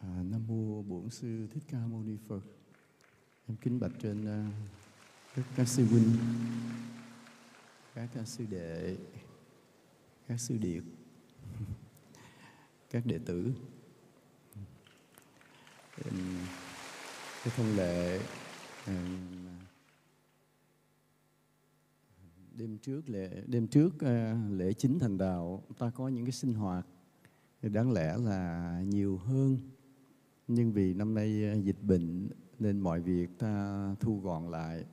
Nam Mô Bổn Sư Thích Ca Moni Phật. Em kính bạch trên các sư huynh, các sư đệ, các sư điệt, các đệ tử. Cái thông lệ đêm trước lễ chính thành đạo, ta có những cái sinh hoạt đáng lẽ là nhiều hơn, nhưng vì năm nay dịch bệnh nên mọi việc ta thu gọn lại,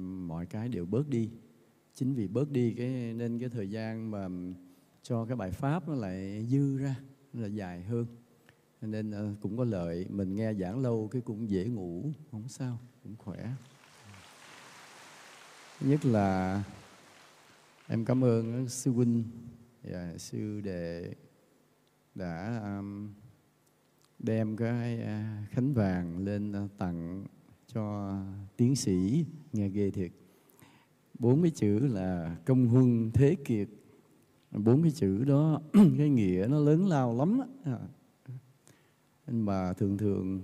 mọi cái đều bớt đi. Chính vì bớt đi cái nên cái thời gian mà cho cái bài pháp nó lại dư ra, nó là dài hơn, nên cũng có lợi. Mình nghe giảng lâu cái cũng dễ ngủ, không sao, cũng khỏe. Nhất là em cảm ơn sư huynh và sư đệ đã đem cái khánh vàng lên tặng cho tiến sĩ, nghe ghê thiệt. 40 chữ là công huân thế kiệt. 40 chữ đó cái nghĩa nó lớn lao lắm đó. Nhưng mà thường thường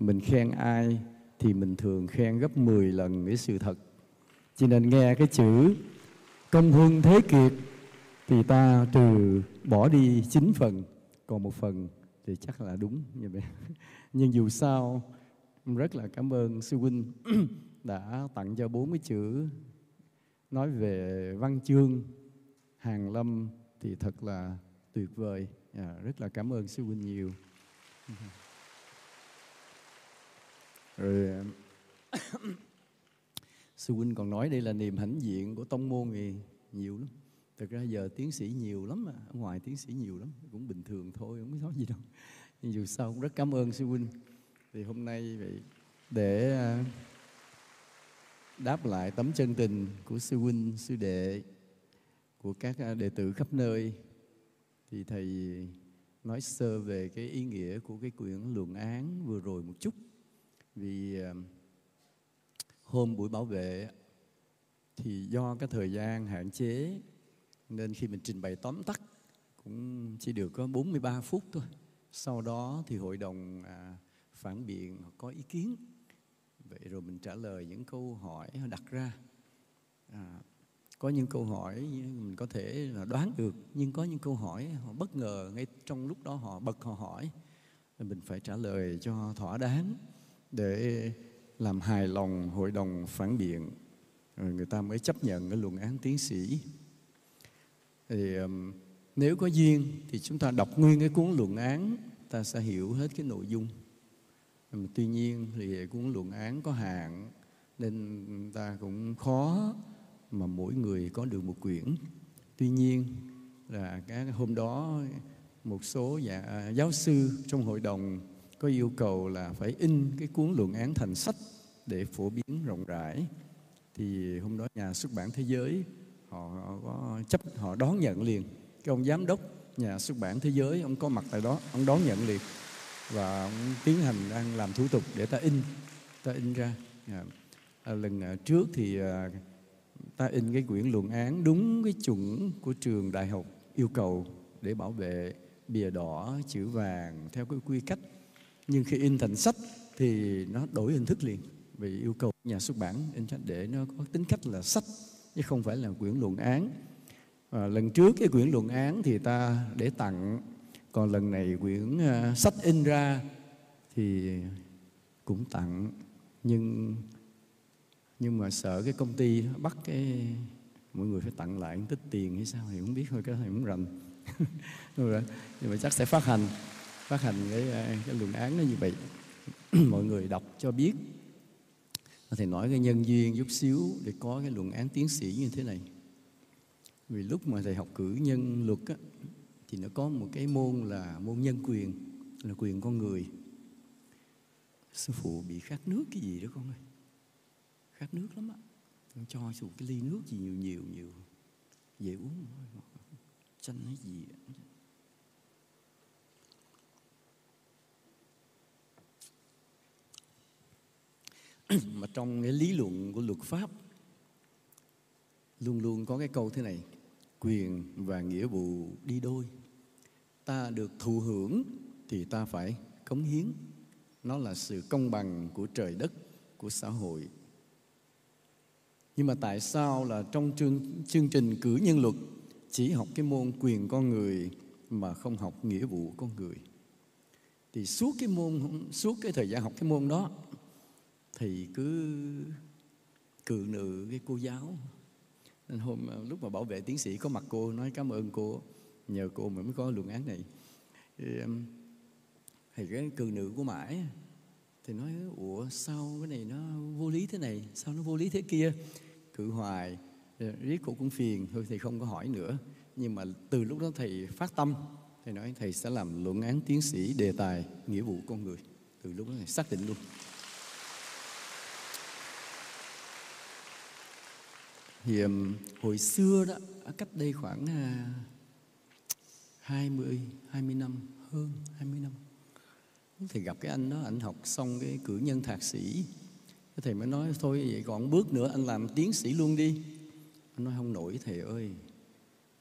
mình khen ai thì mình thường khen gấp 10 lần cái sự thật. Cho nên nghe cái chữ công huân thế kiệt thì ta trừ bỏ đi 9 phần, còn 1 phần thì chắc là đúng. Nhưng dù sao rất là cảm ơn sư huynh đã tặng cho 40 chữ nói về văn chương Hàn Lâm thì thật là tuyệt vời. Rất là cảm ơn sư huynh nhiều. Rồi sư huynh còn nói đây là niềm hãnh diện của tông môn thì nhiều lắm. Thực ra giờ tiến sĩ nhiều lắm, ở ngoài tiến sĩ nhiều lắm, cũng bình thường thôi, không có gì đâu. Nhưng dù sao cũng rất cảm ơn sư huynh. Thì hôm nay vậy để đáp lại tấm chân tình của sư huynh, sư đệ, của các đệ tử khắp nơi, thì thầy nói sơ về cái ý nghĩa của cái quyển luận án vừa rồi một chút. Vì hôm buổi bảo vệ thì do cái thời gian hạn chế nên khi mình trình bày tóm tắt cũng chỉ được có 43 phút thôi. Sau đó thì hội đồng phản biện có ý kiến. Vậy rồi mình trả lời những câu hỏi đặt ra. Có những câu hỏi mình có thể là đoán được, nhưng có những câu hỏi họ bất ngờ ngay trong lúc đó, họ bật họ hỏi. Mình phải trả lời cho thỏa đáng để làm hài lòng hội đồng phản biện. Rồi người ta mới chấp nhận cái luận án tiến sĩ. Thì nếu có duyên thì chúng ta đọc nguyên cái cuốn luận án, ta sẽ hiểu hết cái nội dung. Tuy nhiên thì cuốn luận án có hạn nên ta cũng khó mà mỗi người có được một quyển. Tuy nhiên là các hôm đó một số giáo sư trong hội đồng có yêu cầu là phải in cái cuốn luận án thành sách để phổ biến rộng rãi. Thì hôm đó Nhà xuất bản Thế Giới họ đón nhận liền. Cái ông giám đốc Nhà xuất bản Thế Giới, ông có mặt tại đó, ông đón nhận liền và ông tiến hành đang làm thủ tục để ta in ra. Lần trước thì ta in cái quyển luận án đúng cái chuẩn của trường đại học yêu cầu để bảo vệ bìa đỏ, chữ vàng theo cái quy cách. Nhưng khi in thành sách thì nó đổi hình thức liền, vì yêu cầu Nhà xuất bản in sách để nó có tính cách là sách chứ không phải là quyển luận án. Lần trước cái quyển luận án thì ta để tặng, còn lần này quyển sách in ra thì cũng tặng, nhưng mà sợ cái công ty bắt cái mọi người phải tặng lại tích tiền hay sao thì không biết thôi, cái thầy cũng rành. Nhưng mà chắc sẽ phát hành cái luận án nó như vậy. Mọi người đọc cho biết. Thầy nói cái nhân duyên chút xíu để có cái luận án tiến sĩ như thế này. Vì lúc mà thầy học cử nhân luật á, thì nó có một cái môn là môn nhân quyền, là quyền con người. Sư phụ bị khát nước cái gì đó con ơi. Khát nước lắm á. Con cho sư phụ cái ly nước gì nhiều. Dễ uống thôi. Chanh hay gì á. Mà trong cái lý luận của luật pháp luôn luôn có cái câu thế này: quyền và nghĩa vụ đi đôi. Ta được thụ hưởng thì ta phải cống hiến. Nó là sự công bằng của trời đất, của xã hội. Nhưng mà tại sao là trong chương trình cử nhân luật chỉ học cái môn quyền con người mà không học nghĩa vụ con người? Thì suốt cái thời gian học cái môn đó thì cứ cự nữ cái cô giáo. Nên lúc mà bảo vệ tiến sĩ có mặt cô nói cảm ơn cô, nhờ cô mới có luận án này. Thì cái cự nữ của Mãi thì nói ủa sao cái này nó vô lý thế này, sao nó vô lý thế kia, cự hoài riết cô cũng phiền, thôi thì không có hỏi nữa. Nhưng mà từ lúc đó thầy phát tâm, thầy nói thầy sẽ làm luận án tiến sĩ đề tài nghĩa vụ con người. Từ lúc đó thầy xác định luôn. Thì hồi xưa đó, cách đây khoảng 20 năm, thì gặp cái anh đó, anh học xong cái cử nhân thạc sĩ. Thầy mới nói thôi vậy còn bước nữa anh làm tiến sĩ luôn đi. Anh nói không nổi thầy ơi,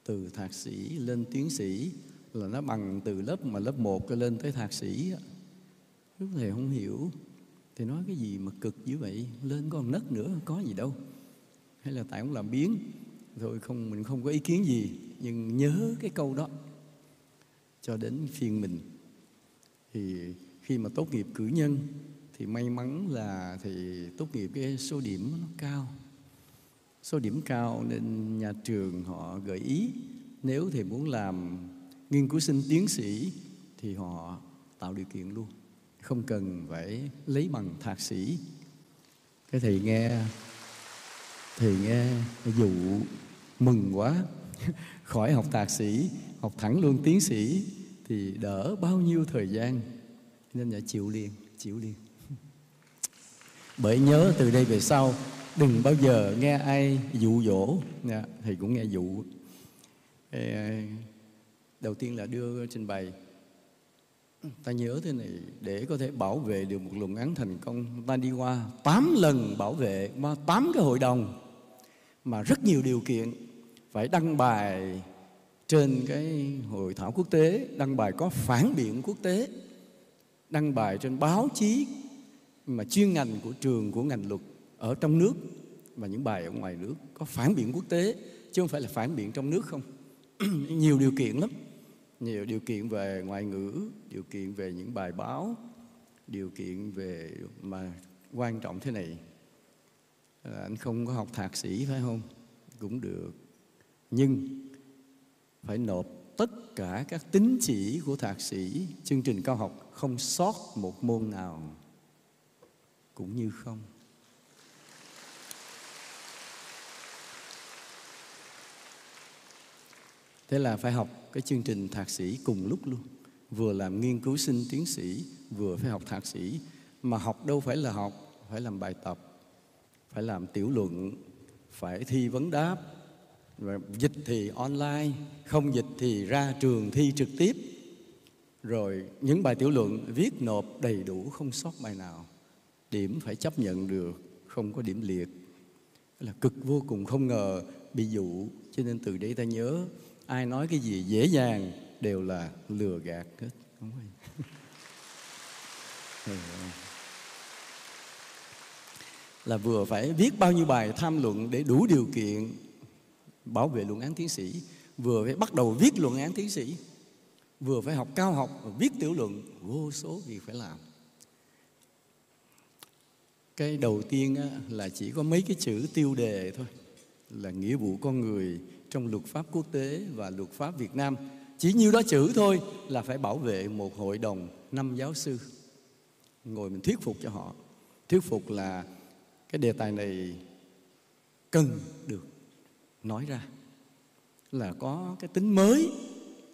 từ thạc sĩ lên tiến sĩ là nó bằng từ lớp 1 lên tới thạc sĩ. Lúc thầy không hiểu, thầy nói cái gì mà cực như vậy, lên còn nấc nữa có gì đâu. Hay là tại ông làm biếng, rồi không, mình không có ý kiến gì, nhưng nhớ cái câu đó cho đến phiên mình. Thì khi mà tốt nghiệp cử nhân thì may mắn là thì tốt nghiệp cái số điểm nó cao. Số điểm cao nên nhà trường họ gợi ý nếu thầy muốn làm nghiên cứu sinh tiến sĩ thì họ tạo điều kiện luôn, không cần phải lấy bằng thạc sĩ. Cái thầy nghe dụ mừng quá, khỏi học thạc sĩ, học thẳng luôn tiến sĩ thì đỡ bao nhiêu thời gian. Nên là chịu liền. Bởi nhớ từ đây về sau đừng bao giờ nghe ai dụ dỗ. Thầy cũng nghe dụ. Đầu tiên là đưa trình bày. Ta nhớ thế này, để có thể bảo vệ được một luận án thành công, ta đi qua 8 lần bảo vệ, qua 8 cái hội đồng, mà rất nhiều điều kiện. Phải đăng bài trên cái hội thảo quốc tế, đăng bài có phản biện quốc tế, đăng bài trên báo chí mà chuyên ngành của trường, của ngành luật ở trong nước và những bài ở ngoài nước, có phản biện quốc tế chứ không phải là phản biện trong nước không. Nhiều điều kiện lắm, nhiều điều kiện về ngoại ngữ, điều kiện về những bài báo, điều kiện về mà quan trọng thế này là anh không có học thạc sĩ phải không? Cũng được, nhưng phải nộp tất cả các tín chỉ của thạc sĩ, chương trình cao học không sót một môn nào cũng như không. Thế là phải học cái chương trình thạc sĩ cùng lúc luôn. Vừa làm nghiên cứu sinh tiến sĩ, vừa phải học thạc sĩ. Mà học đâu phải là học, phải làm bài tập, phải làm tiểu luận, phải thi vấn đáp. Rồi dịch thì online, không dịch thì ra trường thi trực tiếp. Rồi những bài tiểu luận viết nộp đầy đủ, không sót bài nào. Điểm phải chấp nhận được, không có điểm liệt. Là cực vô cùng, không ngờ bị dụ. Cho nên từ đây ta nhớ ai nói cái gì dễ dàng đều là lừa gạt hết. Đúng rồi. Là vừa phải viết bao nhiêu bài tham luận để đủ điều kiện bảo vệ luận án tiến sĩ, vừa phải bắt đầu viết luận án tiến sĩ, vừa phải học cao học và viết tiểu luận, vô số việc phải làm. Cái đầu tiên là chỉ có mấy cái chữ tiêu đề thôi, là nghĩa vụ con người trong luật pháp quốc tế và luật pháp Việt Nam. Chỉ nhiêu đó chữ thôi là phải bảo vệ một hội đồng 5 giáo sư. Ngồi mình thuyết phục cho họ. Thuyết phục là cái đề tài này cần được nói ra. Là có cái tính mới,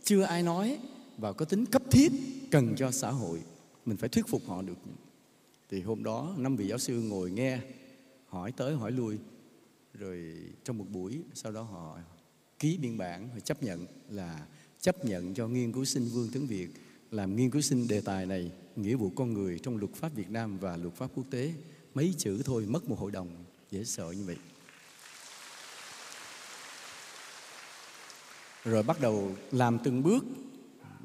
chưa ai nói, và có tính cấp thiết, cần cho xã hội. Mình phải thuyết phục họ được. Thì hôm đó 5 vị giáo sư ngồi nghe, hỏi tới hỏi lui. Rồi trong một buổi sau đó họ ký biên bản, họ chấp nhận là chấp nhận cho nghiên cứu sinh Vương Tấn Việt làm nghiên cứu sinh đề tài này, nghĩa vụ con người trong luật pháp Việt Nam và luật pháp quốc tế. Mấy chữ thôi mất một hội đồng, dễ sợ như vậy. Rồi bắt đầu làm từng bước,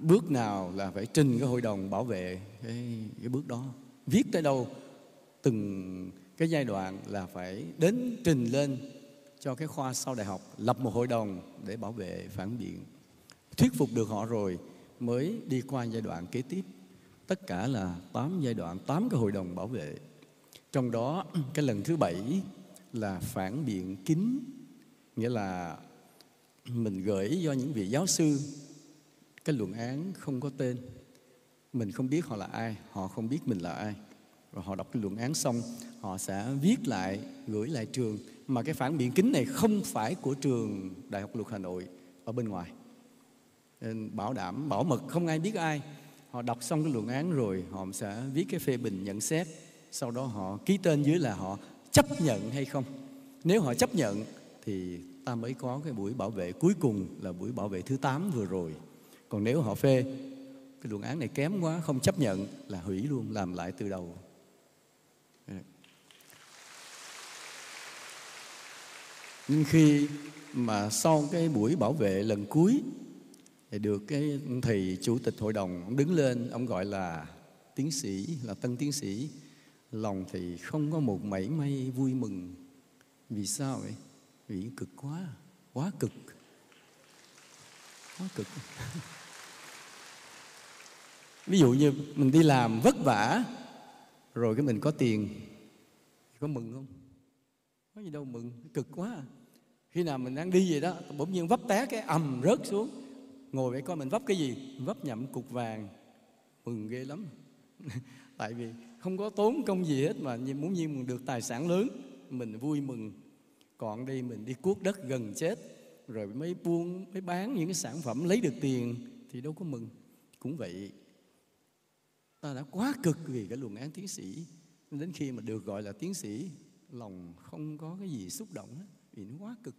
bước nào là phải trình cái hội đồng bảo vệ cái bước đó. Viết tới đâu, từng cái giai đoạn là phải đến trình lên cho cái khoa sau đại học, lập một hội đồng để bảo vệ phản biện. Thuyết phục được họ rồi mới đi qua giai đoạn kế tiếp. Tất cả là 8 giai đoạn, 8 cái hội đồng bảo vệ. Trong đó cái lần thứ 7 là phản biện kín, nghĩa là mình gửi do những vị giáo sư cái luận án không có tên. Mình không biết họ là ai, họ không biết mình là ai. Rồi họ đọc cái luận án xong, họ sẽ viết lại, gửi lại trường. Mà cái phản biện kín này không phải của trường Đại học Luật Hà Nội, ở bên ngoài. Nên bảo đảm, bảo mật, không ai biết ai. Họ đọc xong cái luận án rồi, họ sẽ viết cái phê bình nhận xét. Sau đó họ ký tên dưới là họ chấp nhận hay không. Nếu họ chấp nhận thì ta mới có cái buổi bảo vệ cuối cùng là buổi bảo vệ thứ 8 vừa rồi. Còn nếu họ phê, cái luận án này kém quá, không chấp nhận là hủy luôn, làm lại từ đầu. Nhưng khi mà sau cái buổi bảo vệ lần cuối thì được cái thầy chủ tịch hội đồng, ông đứng lên, ông gọi là tiến sĩ, là tân tiến sĩ. Lòng thì không có một mảy may vui mừng. Vì sao vậy? Vì cực quá, quá cực. Quá cực. Ví dụ như mình đi làm vất vả, rồi cái mình có tiền, có mừng không? Có gì đâu mừng, cực quá à. Khi nào mình đang đi vậy đó, bỗng nhiên vấp té cái ầm rớt xuống. Ngồi vậy coi mình vấp cái gì? Vấp nhậm cục vàng. Mừng ghê lắm. Tại vì không có tốn công gì hết mà muốn nhiên mình được tài sản lớn, mình vui mừng. Còn đây mình đi cuốc đất gần chết, rồi mới buôn, mới bán những cái sản phẩm lấy được tiền thì đâu có mừng. Cũng vậy, ta đã quá cực vì cái luận án tiến sĩ. Đến khi mà được gọi là tiến sĩ, lòng không có cái gì xúc động hết, vì nó quá cực.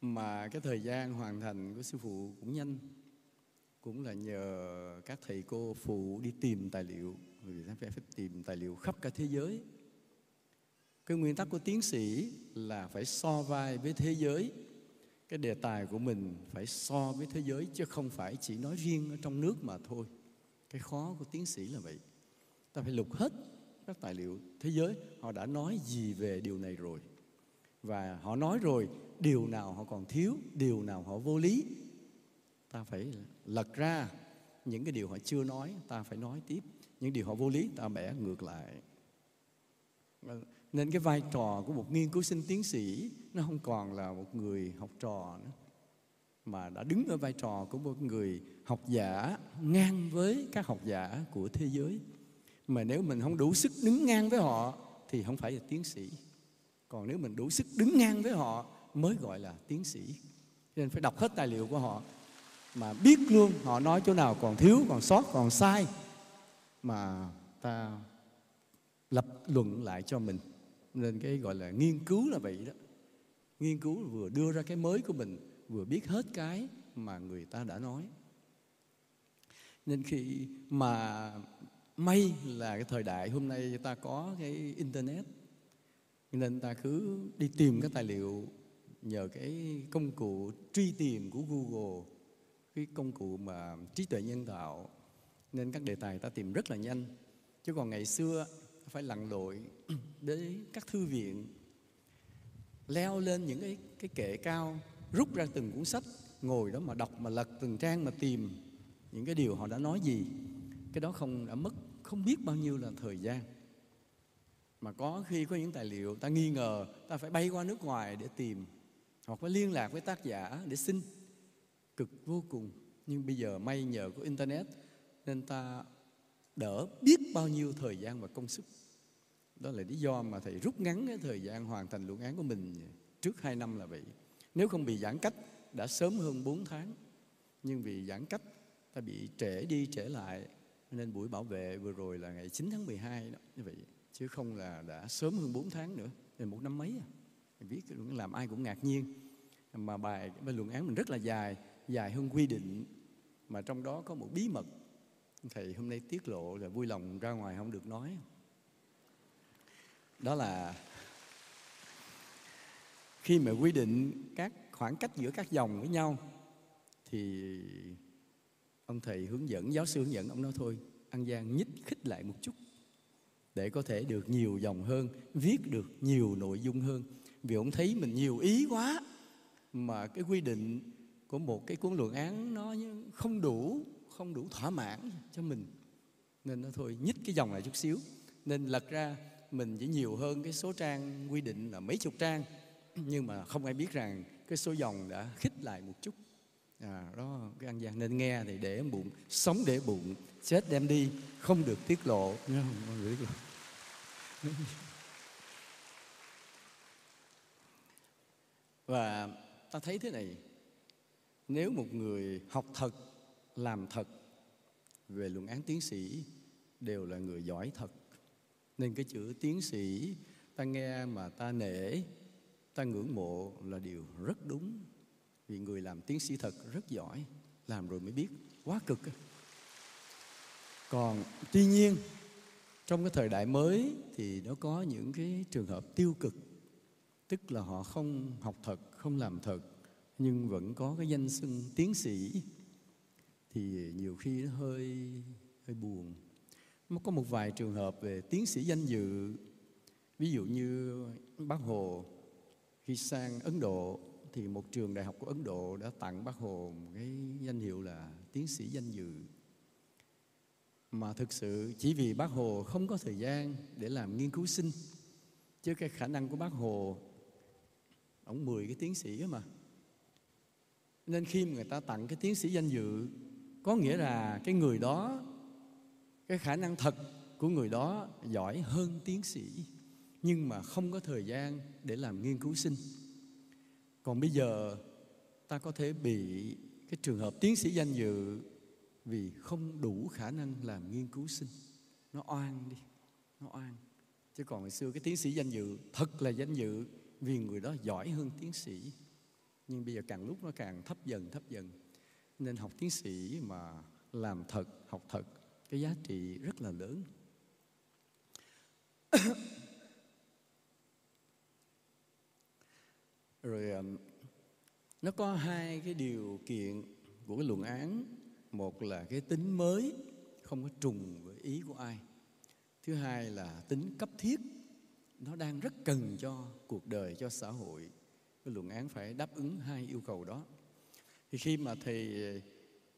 Mà cái thời gian hoàn thành của sư phụ cũng nhanh, cũng là nhờ các thầy cô phụ đi tìm tài liệu, vì phải tìm tài liệu khắp cả thế giới. Cái nguyên tắc của tiến sĩ là phải so vai với thế giới. Cái đề tài của mình phải so với thế giới, chứ không phải chỉ nói riêng ở trong nước mà thôi. Cái khó của tiến sĩ là vậy. Ta phải lục hết các tài liệu thế giới, họ đã nói gì về điều này rồi. Và họ nói rồi, điều nào họ còn thiếu, điều nào họ vô lý. Ta phải lật ra những cái điều họ chưa nói, ta phải nói tiếp. Những điều họ vô lý, ta bẻ ngược lại. Nên cái vai trò của một nghiên cứu sinh tiến sĩ nó không còn là một người học trò nữa, mà đã đứng ở vai trò của một người học giả ngang với các học giả của thế giới. Mà nếu mình không đủ sức đứng ngang với họ thì không phải là tiến sĩ. Còn nếu mình đủ sức đứng ngang với họ mới gọi là tiến sĩ. Nên phải đọc hết tài liệu của họ mà biết luôn họ nói chỗ nào còn thiếu, còn sót, còn sai, mà ta lập luận lại cho mình. Nên cái gọi là nghiên cứu là vậy đó. Nghiên cứu vừa đưa ra cái mới của mình, vừa biết hết cái mà người ta đã nói. Nên khi mà may là cái thời đại hôm nay ta có cái Internet, nên ta cứ đi tìm cái tài liệu nhờ cái công cụ truy tìm của Google, cái công cụ mà trí tuệ nhân tạo. Nên các đề tài ta tìm rất là nhanh. Chứ còn ngày xưa phải lặn lội đến các thư viện, leo lên những cái kệ cao, rút ra từng cuốn sách, ngồi đó mà đọc, mà lật từng trang, mà tìm những cái điều họ đã nói gì. Cái đó đã mất không biết bao nhiêu là thời gian. Mà có khi có những tài liệu ta nghi ngờ, ta phải bay qua nước ngoài để tìm, hoặc phải liên lạc với tác giả để xin. Cực vô cùng. Nhưng bây giờ may nhờ có Internet nên ta đỡ biết bao nhiêu thời gian và công sức. Đó là lý do mà thầy rút ngắn cái thời gian hoàn thành luận án của mình trước 2 năm là vậy. Nếu không bị giãn cách đã sớm hơn 4 tháng. Nhưng vì giãn cách ta bị trễ đi trễ lại, nên buổi bảo vệ vừa rồi là ngày 9 tháng 12 đó, như vậy. Chứ không là đã sớm hơn 4 tháng nữa, nên 1 năm mấy à. Mình biết làm ai cũng ngạc nhiên. Mà bài luận án mình rất là dài hơn quy định. Mà trong đó có một bí mật thầy hôm nay tiết lộ là vui lòng ra ngoài không được nói. Đó là khi mà quy định các khoảng cách giữa các dòng với nhau thì ông thầy hướng dẫn, giáo sư hướng dẫn, ông nói thôi, ăn gian nhích khích lại một chút để có thể được nhiều dòng hơn, viết được nhiều nội dung hơn. Vì ông thấy mình nhiều ý quá mà cái quy định của một cái cuốn luận án nó không đủ thỏa mãn cho mình. Nên nó thôi, nhích cái dòng lại chút xíu. Nên lật ra mình chỉ nhiều hơn cái số trang quy định là mấy chục trang, nhưng mà không ai biết rằng cái số dòng đã khích lại một chút. Đó, cái ăn gian nên nghe thì để bụng, sống để bụng, chết đem đi, không được tiết lộ. Và ta thấy thế này, nếu một người học thật, làm thật về luận án tiến sĩ đều là người giỏi thật. Nên cái chữ tiến sĩ ta nghe mà ta nể, ta ngưỡng mộ là điều rất đúng. Vì người làm tiến sĩ thật rất giỏi, làm rồi mới biết, quá cực. Còn tuy nhiên, trong cái thời đại mới thì nó có những cái trường hợp tiêu cực, tức là họ không học thật, không làm thật, nhưng vẫn có cái danh xưng tiến sĩ, thì nhiều khi nó hơi buồn. Nó có một vài trường hợp về tiến sĩ danh dự, ví dụ như Bác Hồ khi sang Ấn Độ, thì một trường đại học của Ấn Độ đã tặng Bác Hồ một cái danh hiệu là tiến sĩ danh dự. Mà thực sự chỉ vì Bác Hồ không có thời gian để làm nghiên cứu sinh, chứ cái khả năng của Bác Hồ, ổng 10 cái tiến sĩ mà. Nên khi mà người ta tặng cái tiến sĩ danh dự, có nghĩa là cái người đó, cái khả năng thật của người đó giỏi hơn tiến sĩ, nhưng mà không có thời gian để làm nghiên cứu sinh. Còn bây giờ ta có thể bị cái trường hợp tiến sĩ danh dự vì không đủ khả năng làm nghiên cứu sinh. Nó oan đi, nó oan. Chứ còn hồi xưa cái tiến sĩ danh dự thật là danh dự vì người đó giỏi hơn tiến sĩ. Nhưng bây giờ càng lúc nó càng thấp dần. Nên học tiến sĩ mà làm thật, học thật, cái giá trị rất là lớn. Rồi nó có hai cái điều kiện của cái luận án. Một là cái tính mới, không có trùng với ý của ai. Thứ hai là tính cấp thiết, nó đang rất cần cho cuộc đời, cho xã hội. Cái luận án phải đáp ứng hai yêu cầu đó. Thì khi mà thầy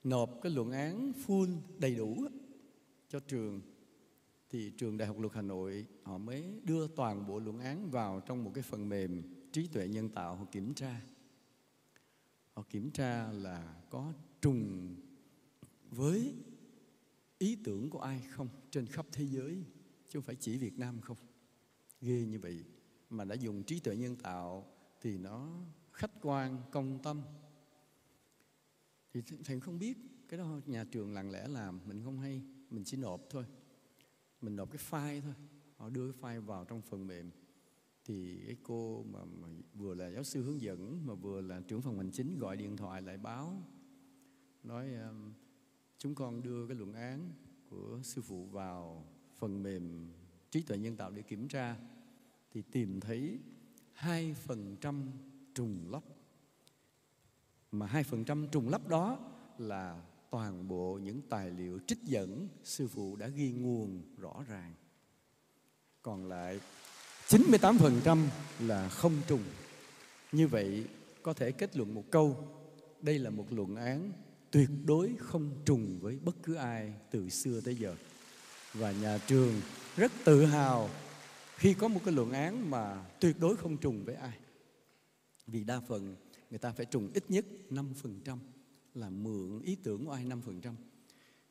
nộp cái luận án full đầy đủ cho trường, thì trường Đại học Luật Hà Nội họ mới đưa toàn bộ luận án vào trong một cái phần mềm trí tuệ nhân tạo, họ kiểm tra. Họ kiểm tra là có trùng với ý tưởng của ai không, trên khắp thế giới, chứ không phải chỉ Việt Nam không. Ghê như vậy, mà đã dùng trí tuệ nhân tạo thì nó khách quan, công tâm. Thì thầy không biết, cái đó nhà trường lặng lẽ làm, mình không hay, mình chỉ nộp thôi. Mình nộp cái file thôi, họ đưa cái file vào trong phần mềm. Thì cái cô mà vừa là giáo sư hướng dẫn mà vừa là trưởng phòng hành chính gọi điện thoại lại báo, nói chúng con đưa cái luận án của sư phụ vào phần mềm trí tuệ nhân tạo để kiểm tra, thì tìm thấy 2% trùng lắp. Mà 2% trùng lắp đó là toàn bộ những tài liệu trích dẫn sư phụ đã ghi nguồn rõ ràng. Còn lại 98% là không trùng. Như vậy có thể kết luận một câu, đây là một luận án tuyệt đối không trùng với bất cứ ai từ xưa tới giờ. Và nhà trường rất tự hào khi có một cái luận án mà tuyệt đối không trùng với ai. Vì đa phần người ta phải trùng ít nhất 5%, là mượn ý tưởng của ai 5%.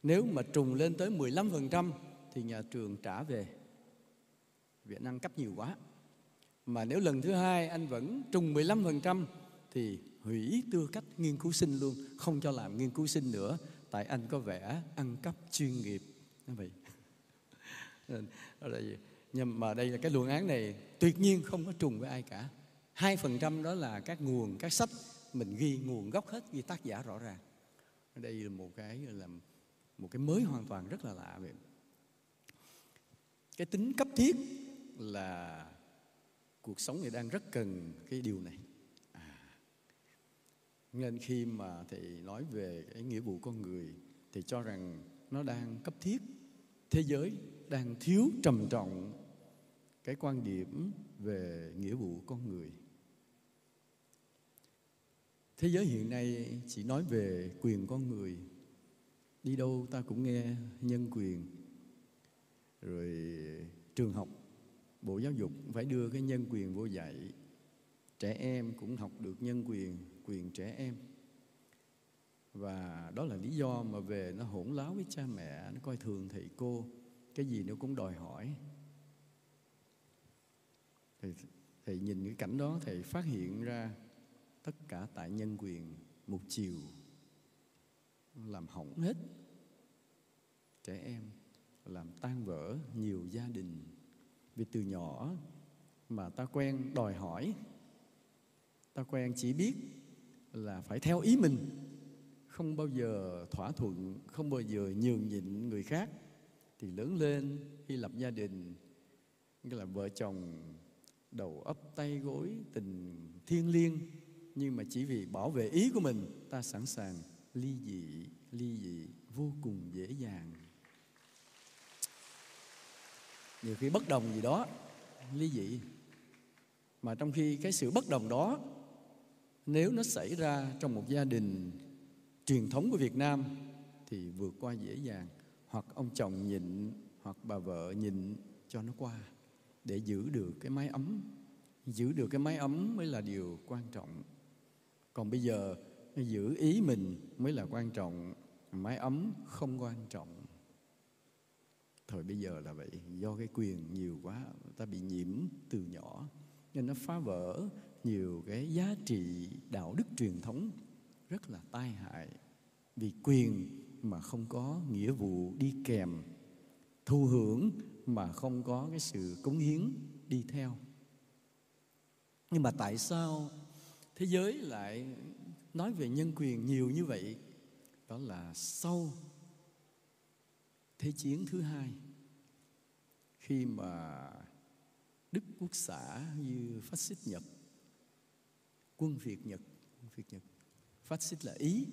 Nếu mà trùng lên tới 15% thì nhà trường trả về. Vì anh ăn cắp nhiều quá. Mà nếu lần thứ hai anh vẫn trùng 15% thì hủy tư cách nghiên cứu sinh luôn, không cho làm nghiên cứu sinh nữa, tại anh có vẻ ăn cắp chuyên nghiệp. Như vậy. Nhưng mà đây là cái luận án này tuyệt nhiên không có trùng với ai cả. 2% đó là các nguồn, các sách, mình ghi nguồn gốc hết, ghi tác giả rõ ràng. Đây là một cái mới hoàn toàn rất là lạ vậy. Cái tính cấp thiết là cuộc sống này đang rất cần cái điều này. Nên khi mà Thầy nói về cái nghĩa vụ con người, Thầy cho rằng nó đang cấp thiết. Thế giới đang thiếu trầm trọng cái quan điểm về nghĩa vụ con người. Thế giới hiện nay chỉ nói về quyền con người. Đi đâu ta cũng nghe nhân quyền. Rồi trường học, Bộ Giáo dục phải đưa cái nhân quyền vô dạy. Trẻ em cũng học được nhân quyền, quyền trẻ em. Và đó là lý do mà về nó hỗn láo với cha mẹ, nó coi thường thầy cô, cái gì nó cũng đòi hỏi. Thầy nhìn cái cảnh đó, Thầy phát hiện ra tất cả tại nhân quyền một chiều làm hỏng hết trẻ em, làm tan vỡ nhiều gia đình. Vì từ nhỏ mà ta quen đòi hỏi, ta quen chỉ biết là phải theo ý mình, không bao giờ thỏa thuận, không bao giờ nhường nhịn người khác. Thì lớn lên khi lập gia đình, nghĩa là vợ chồng đầu ấp tay gối, tình thiêng liêng, nhưng mà chỉ vì bảo vệ ý của mình, ta sẵn sàng ly dị vô cùng dễ dàng. Nhiều khi bất đồng gì đó, ly dị. Mà trong khi cái sự bất đồng đó, nếu nó xảy ra trong một gia đình truyền thống của Việt Nam thì vượt qua dễ dàng. Hoặc ông chồng nhịn, hoặc bà vợ nhịn cho nó qua, để giữ được cái mái ấm. Giữ được cái mái ấm mới là điều quan trọng. Còn bây giờ giữ ý mình mới là quan trọng, mái ấm không quan trọng. Thời bây giờ là vậy, do cái quyền nhiều quá, ta bị nhiễm từ nhỏ, nên nó phá vỡ nhiều cái giá trị đạo đức truyền thống rất là tai hại. Vì quyền mà không có nghĩa vụ đi kèm, thụ hưởng mà không có cái sự cống hiến đi theo. Nhưng mà tại sao thế giới lại nói về nhân quyền nhiều như vậy? Đó là sau Thế chiến thứ hai, khi mà Đức Quốc xã như phát xít Nhật, quân Việt Nhật, phát xít là Ý,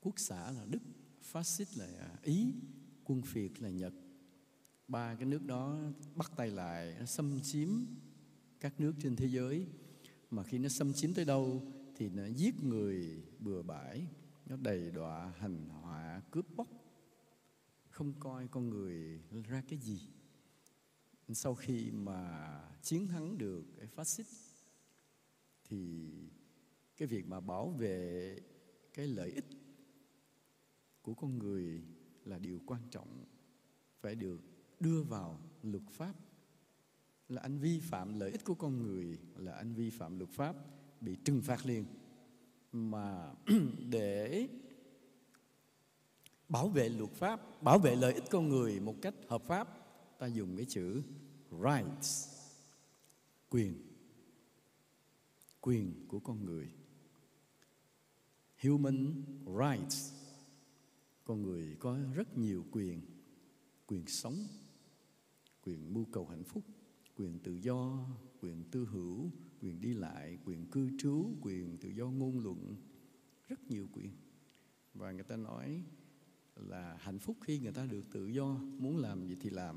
quốc xã là Đức, phát xít là Ý, quân Việt là Nhật. Ba cái nước đó bắt tay lại, nó xâm chiếm các nước trên thế giới. Mà khi nó xâm chiếm tới đâu thì nó giết người bừa bãi, nó đầy đọa, hành họa, cướp bóc, không coi con người ra cái gì. Sau khi mà chiến thắng được cái phát xít thì cái việc mà bảo vệ cái lợi ích của con người là điều quan trọng, phải được đưa vào luật pháp. Là anh vi phạm lợi ích của con người là anh vi phạm luật pháp, bị trừng phạt liền. Mà để bảo vệ luật pháp, bảo vệ lợi ích con người một cách hợp pháp, ta dùng cái chữ rights, quyền của con người, human rights. Con người có rất nhiều quyền: quyền sống, quyền mưu cầu hạnh phúc, quyền tự do, quyền tư hữu, quyền đi lại, quyền cư trú, quyền tự do ngôn luận, rất nhiều quyền. Và người ta nói là hạnh phúc khi người ta được tự do, muốn làm gì thì làm.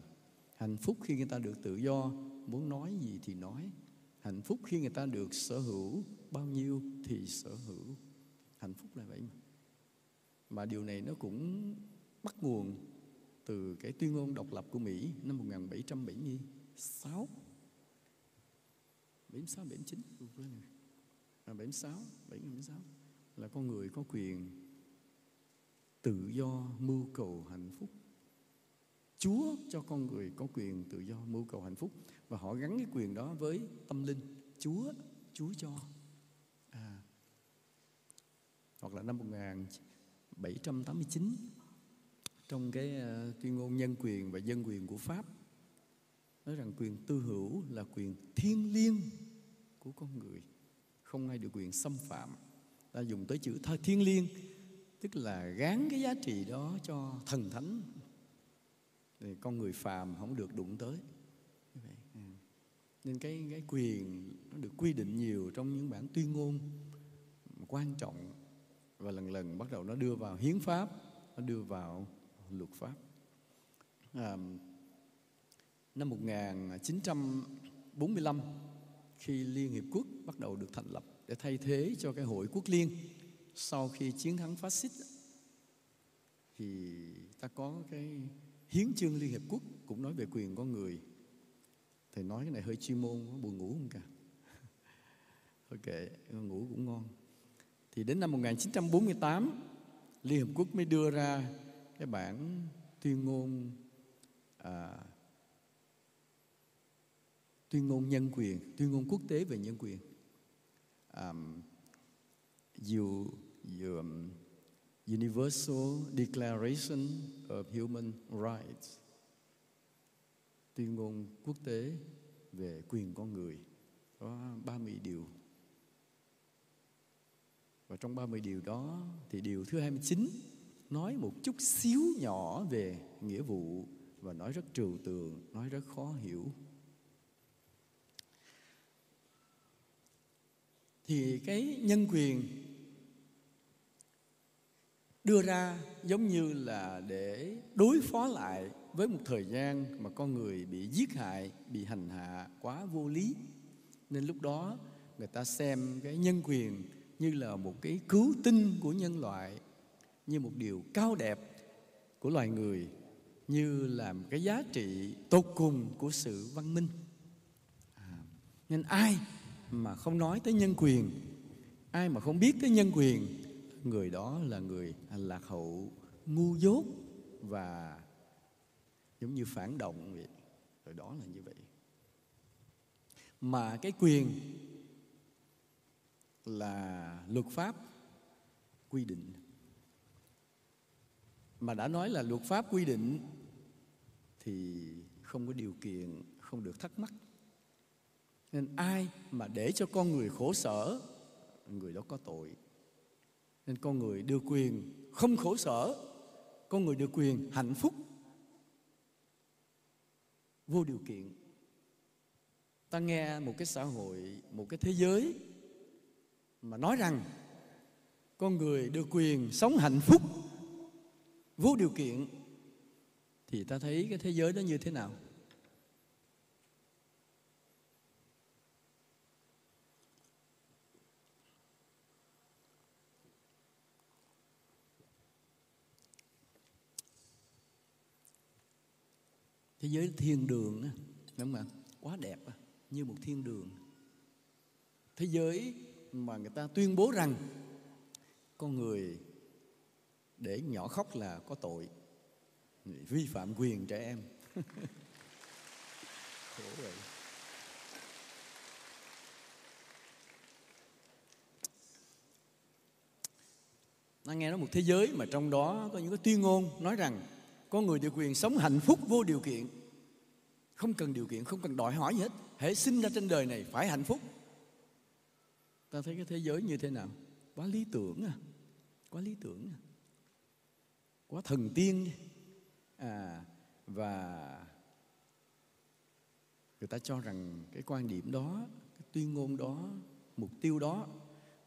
Hạnh phúc khi người ta được tự do, muốn nói gì thì nói. Hạnh phúc khi người ta được sở hữu bao nhiêu thì sở hữu. Hạnh phúc là vậy mà điều này nó cũng bắt nguồn từ cái tuyên ngôn độc lập của Mỹ năm 1776. 76, 79, 76, 76 là con người có quyền tự do mưu cầu hạnh phúc. Chúa cho con người có quyền tự do mưu cầu hạnh phúc, và họ gắn cái quyền đó với tâm linh. Chúa cho. Hoặc là năm 1789, trong cái tuyên ngôn nhân quyền và dân quyền của Pháp, nói rằng quyền tư hữu là quyền thiêng liêng của con người, không ai được quyền xâm phạm. Ta dùng tới chữ thiêng liêng, tức là gán cái giá trị đó cho thần thánh, thì con người phàm không được đụng tới. Nên cái quyền nó được quy định nhiều trong những bản tuyên ngôn quan trọng, và lần lần bắt đầu nó đưa vào hiến pháp, nó đưa vào luật pháp. Năm 1945, khi Liên Hiệp Quốc bắt đầu được thành lập để thay thế cho cái Hội Quốc Liên sau khi chiến thắng phát xít, thì ta có cái hiến chương Liên Hiệp Quốc cũng nói về quyền con người. Thầy nói cái này hơi chuyên môn, buồn ngủ không cả. Ok, ngủ cũng ngon. Thì đến năm 1948, Liên Hiệp Quốc mới đưa ra cái bản tuyên ngôn nhân quyền, tuyên ngôn quốc tế về nhân quyền. Universal Declaration of Human Rights, tuyên ngôn quốc tế về quyền con người, có 30 điều. Và trong 30 điều đó thì điều thứ 29 nói một chút xíu nhỏ về nghĩa vụ và nói rất trừu tượng, nói rất khó hiểu. Thì cái nhân quyền đưa ra giống như là để đối phó lại với một thời gian mà con người bị giết hại, bị hành hạ quá vô lý. Nên lúc đó người ta xem cái nhân quyền như là một cái cứu tinh của nhân loại, như một điều cao đẹp của loài người, như là một cái giá trị tột cùng của sự văn minh. Nên ai mà không nói tới nhân quyền, ai mà không biết tới nhân quyền, người đó là người lạc hậu, ngu dốt và giống như phản động vậy. Rồi đó là như vậy. Mà cái quyền là luật pháp quy định. Mà đã nói là luật pháp quy định thì không có điều kiện, không được thắc mắc. Nên ai mà để cho con người khổ sở, người đó có tội. Nên con người được quyền không khổ sở, con người được quyền hạnh phúc vô điều kiện. Ta nghe một cái xã hội, một cái thế giới mà nói rằng con người được quyền sống hạnh phúc vô điều kiện, thì ta thấy cái thế giới đó như thế nào? Thế giới thiên đường, đúng không? Quá đẹp, như một thiên đường. Thế giới mà người ta tuyên bố rằng con người để nhỏ khóc là có tội, vi phạm quyền trẻ em. Khổ vậy. Ta nghe nói một thế giới mà trong đó có những cái tuyên ngôn nói rằng con người được quyền sống hạnh phúc vô điều kiện, không cần điều kiện, không cần đòi hỏi gì hết. Hễ sinh ra trên đời này phải hạnh phúc. Ta thấy cái thế giới như thế nào? Quá lý tưởng à, quá lý tưởng à, quá thần tiên à. Và người ta cho rằng cái quan điểm đó, cái tuyên ngôn đó, mục tiêu đó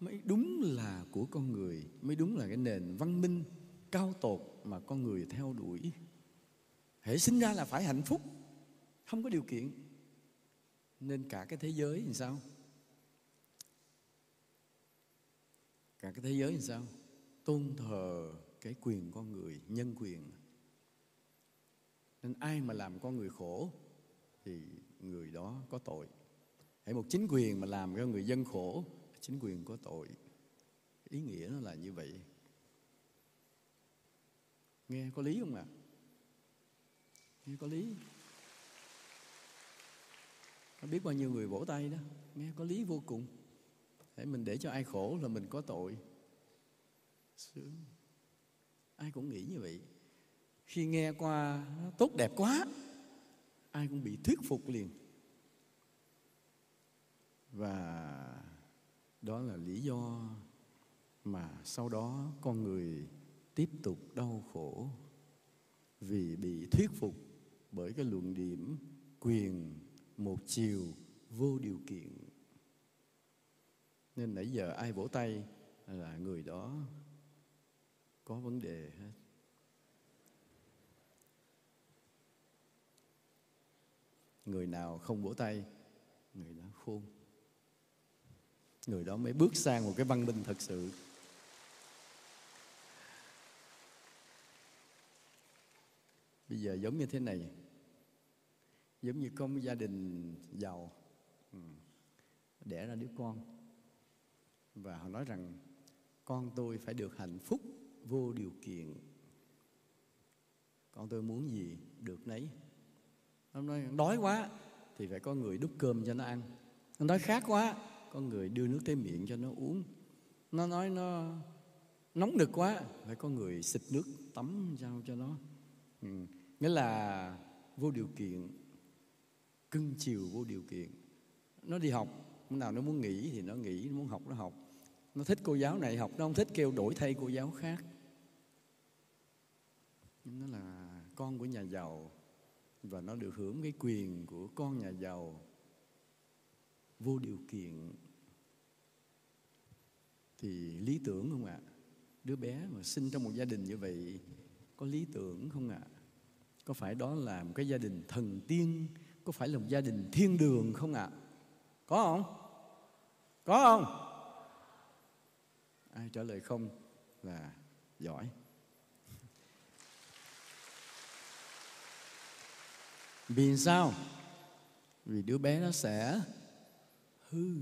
mới đúng là của con người, mới đúng là cái nền văn minh cao tột mà con người theo đuổi. Hễ sinh ra là phải hạnh phúc, không có điều kiện. Nên cả cái thế giới làm sao? Cả cái thế giới làm sao? Tôn thờ cái quyền con người, nhân quyền. Nên ai mà làm con người khổ thì người đó có tội. Hễ một chính quyền mà làm cho người dân khổ, chính quyền có tội. Ý nghĩa nó là như vậy. Nghe có lý không ạ? Nghe có lý. Không biết bao nhiêu người vỗ tay đó. Nghe có lý vô cùng. Để mình để cho ai khổ là mình có tội. Sướng. Ai cũng nghĩ như vậy. Khi nghe qua nó tốt đẹp quá, ai cũng bị thuyết phục liền. Và đó là lý do mà sau đó con người tiếp tục đau khổ vì bị thuyết phục bởi cái luận điểm quyền một chiều vô điều kiện. Nên nãy giờ ai vỗ tay là người đó có vấn đề hết. Người nào không vỗ tay, người đó khôn. Người đó mới bước sang một cái văn minh thật sự. Bây giờ giống như thế này, giống như có một gia đình giàu đẻ ra đứa con, và họ nói rằng con tôi phải được hạnh phúc vô điều kiện, con tôi muốn gì được nấy. Nó nói đói quá thì phải có người đút cơm cho nó ăn, nó nói khát quá có người đưa nước tới miệng cho nó uống, nó nói nó nóng nực quá phải có người xịt nước tắm rau cho nó. Nghĩa là vô điều kiện, cưng chiều vô điều kiện. Nó đi học, lúc nào nó muốn nghỉ thì nó nghỉ, nó muốn học nó học. Nó thích cô giáo này học, nó không thích kêu đổi thay cô giáo khác. Nó là con của nhà giàu và nó được hưởng cái quyền của con nhà giàu vô điều kiện. Thì lý tưởng không ạ? Đứa bé mà sinh trong một gia đình như vậy có lý tưởng không ạ? Có phải đó là một cái gia đình thần tiên? Có phải là một gia đình thiên đường không ạ? Có không? Có không? Ai trả lời không là giỏi. Vì sao? Vì đứa bé nó sẽ hư.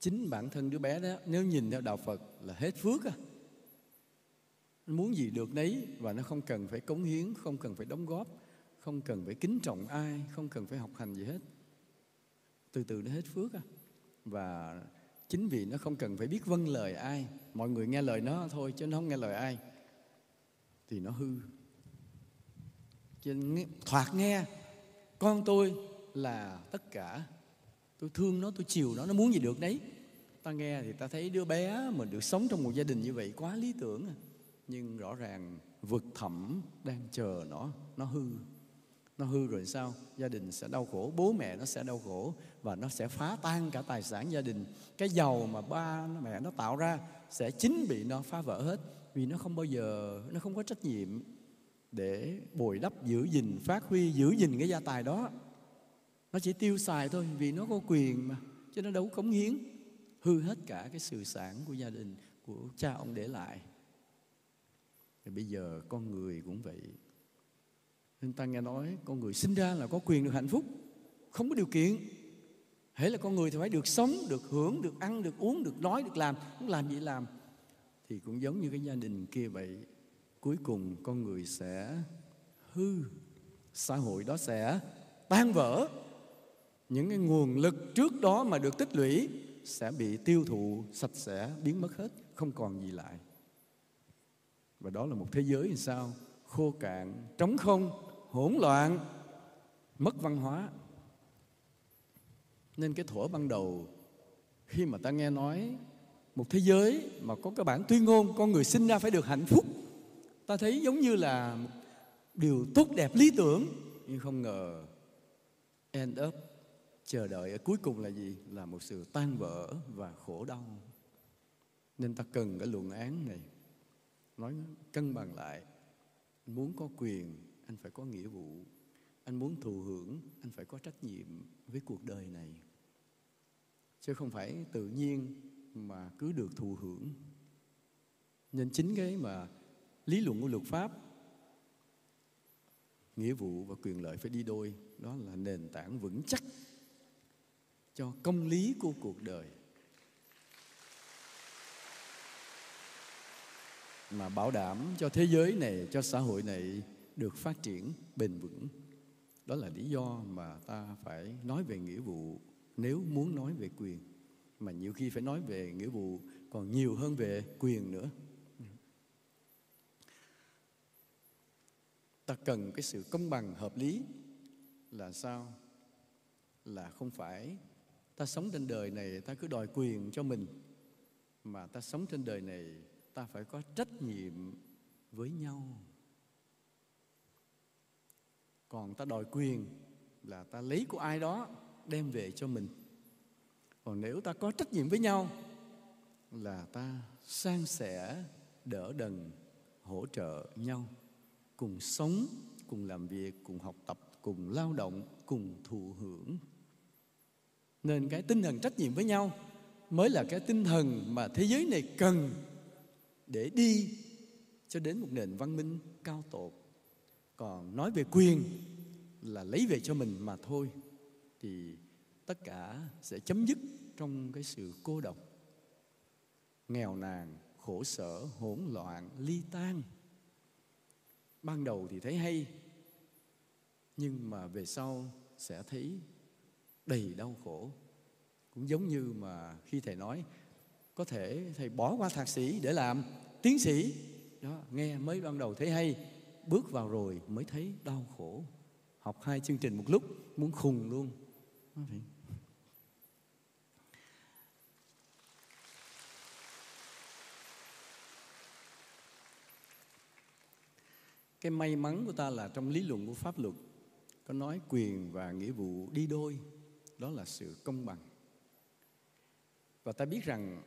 Chính bản thân đứa bé đó, nếu nhìn theo đạo Phật là hết phước á. Nó muốn gì được nấy và nó không cần phải cống hiến, không cần phải đóng góp, không cần phải kính trọng ai, không cần phải học hành gì hết. Từ từ nó hết phước á. Và chính vì nó không cần phải biết vâng lời ai, mọi người nghe lời nó thôi chứ nó không nghe lời ai, thì nó hư. Cho nên thoạt nghe con tôi là tất cả, tôi thương nó, tôi chiều nó muốn gì được đấy. Ta nghe thì ta thấy đứa bé mà được sống trong một gia đình như vậy quá lý tưởng à. Nhưng rõ ràng vực thẳm đang chờ nó hư. Nó hư rồi sao? Gia đình sẽ đau khổ, bố mẹ nó sẽ đau khổ, và nó sẽ phá tan cả tài sản gia đình. Cái giàu mà ba mẹ nó tạo ra sẽ chính bị nó phá vỡ hết. Vì nó không bao giờ, nó không có trách nhiệm để bồi đắp, giữ gìn, phát huy, giữ gìn cái gia tài đó. Nó chỉ tiêu xài thôi, vì nó có quyền mà, chứ nó đâu có cống hiến. Hư hết cả cái sự sản của gia đình, của cha ông để lại. Thì bây giờ con người cũng vậy. Nên ta nghe nói con người sinh ra là có quyền được hạnh phúc, không có điều kiện. Hễ là con người thì phải được sống, được hưởng, được ăn, được uống, được nói, được làm. Muốn làm gì làm. Thì cũng giống như cái gia đình kia vậy. Cuối cùng con người sẽ hư. Xã hội đó sẽ tan vỡ. Những cái nguồn lực trước đó mà được tích lũy sẽ bị tiêu thụ sạch sẽ, biến mất hết, không còn gì lại. Và đó là một thế giới làm sao? Khô cạn, trống không, hỗn loạn, mất văn hóa. Nên cái thuở ban đầu, khi mà ta nghe nói một thế giới mà có cái bản tuyên ngôn con người sinh ra phải được hạnh phúc, ta thấy giống như là một điều tốt đẹp lý tưởng. Nhưng không ngờ end up, chờ đợi ở cuối cùng là gì? Là một sự tan vỡ và khổ đau. Nên ta cần cái luận án này nói cân bằng lại. Anh muốn có quyền, anh phải có nghĩa vụ. Anh muốn thụ hưởng, anh phải có trách nhiệm với cuộc đời này. Chứ không phải tự nhiên mà cứ được thụ hưởng. Nên chính cái mà lý luận của luật pháp, nghĩa vụ và quyền lợi phải đi đôi. Đó là nền tảng vững chắc cho công lý của cuộc đời. Mà bảo đảm cho thế giới này, cho xã hội này được phát triển bền vững. Đó là lý do mà ta phải nói về nghĩa vụ nếu muốn nói về quyền. Mà nhiều khi phải nói về nghĩa vụ còn nhiều hơn về quyền nữa. Ta cần cái sự công bằng hợp lý là sao? Là không phải ta sống trên đời này ta cứ đòi quyền cho mình, mà ta sống trên đời này ta phải có trách nhiệm với nhau. Còn ta đòi quyền là ta lấy của ai đó đem về cho mình. Còn nếu ta có trách nhiệm với nhau là ta san sẻ, đỡ đần, hỗ trợ nhau, cùng sống, cùng làm việc, cùng học tập, cùng lao động, cùng thụ hưởng. Nên cái tinh thần trách nhiệm với nhau mới là cái tinh thần mà thế giới này cần để đi cho đến một nền văn minh cao tột. Còn nói về quyền là lấy về cho mình mà thôi, thì tất cả sẽ chấm dứt trong cái sự cô độc, nghèo nàn, khổ sở, hỗn loạn, ly tan. Ban đầu thì thấy hay, nhưng mà về sau sẽ thấy đầy đau khổ. Cũng giống như mà khi Thầy nói, có thể Thầy bỏ qua thạc sĩ để làm tiến sĩ. Đó, nghe mới ban đầu thấy hay, bước vào rồi mới thấy đau khổ. Học hai chương trình một lúc, muốn khùng luôn. Cái may mắn của ta là trong lý luận của pháp luật có nói quyền và nghĩa vụ đi đôi, đó là sự công bằng. Và ta biết rằng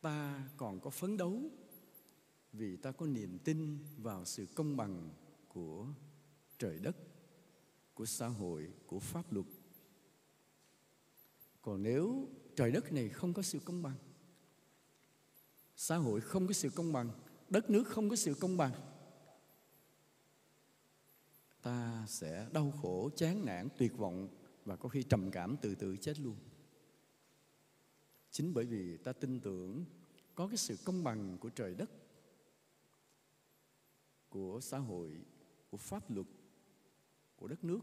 ta còn có phấn đấu vì ta có niềm tin vào sự công bằng của trời đất, của xã hội, của pháp luật. Còn nếu trời đất này không có sự công bằng, xã hội không có sự công bằng, đất nước không có sự công bằng, ta sẽ đau khổ, chán nản, tuyệt vọng và có khi trầm cảm, từ từ chết luôn. Chính bởi vì ta tin tưởng có cái sự công bằng của trời đất, của xã hội, của pháp luật, của đất nước,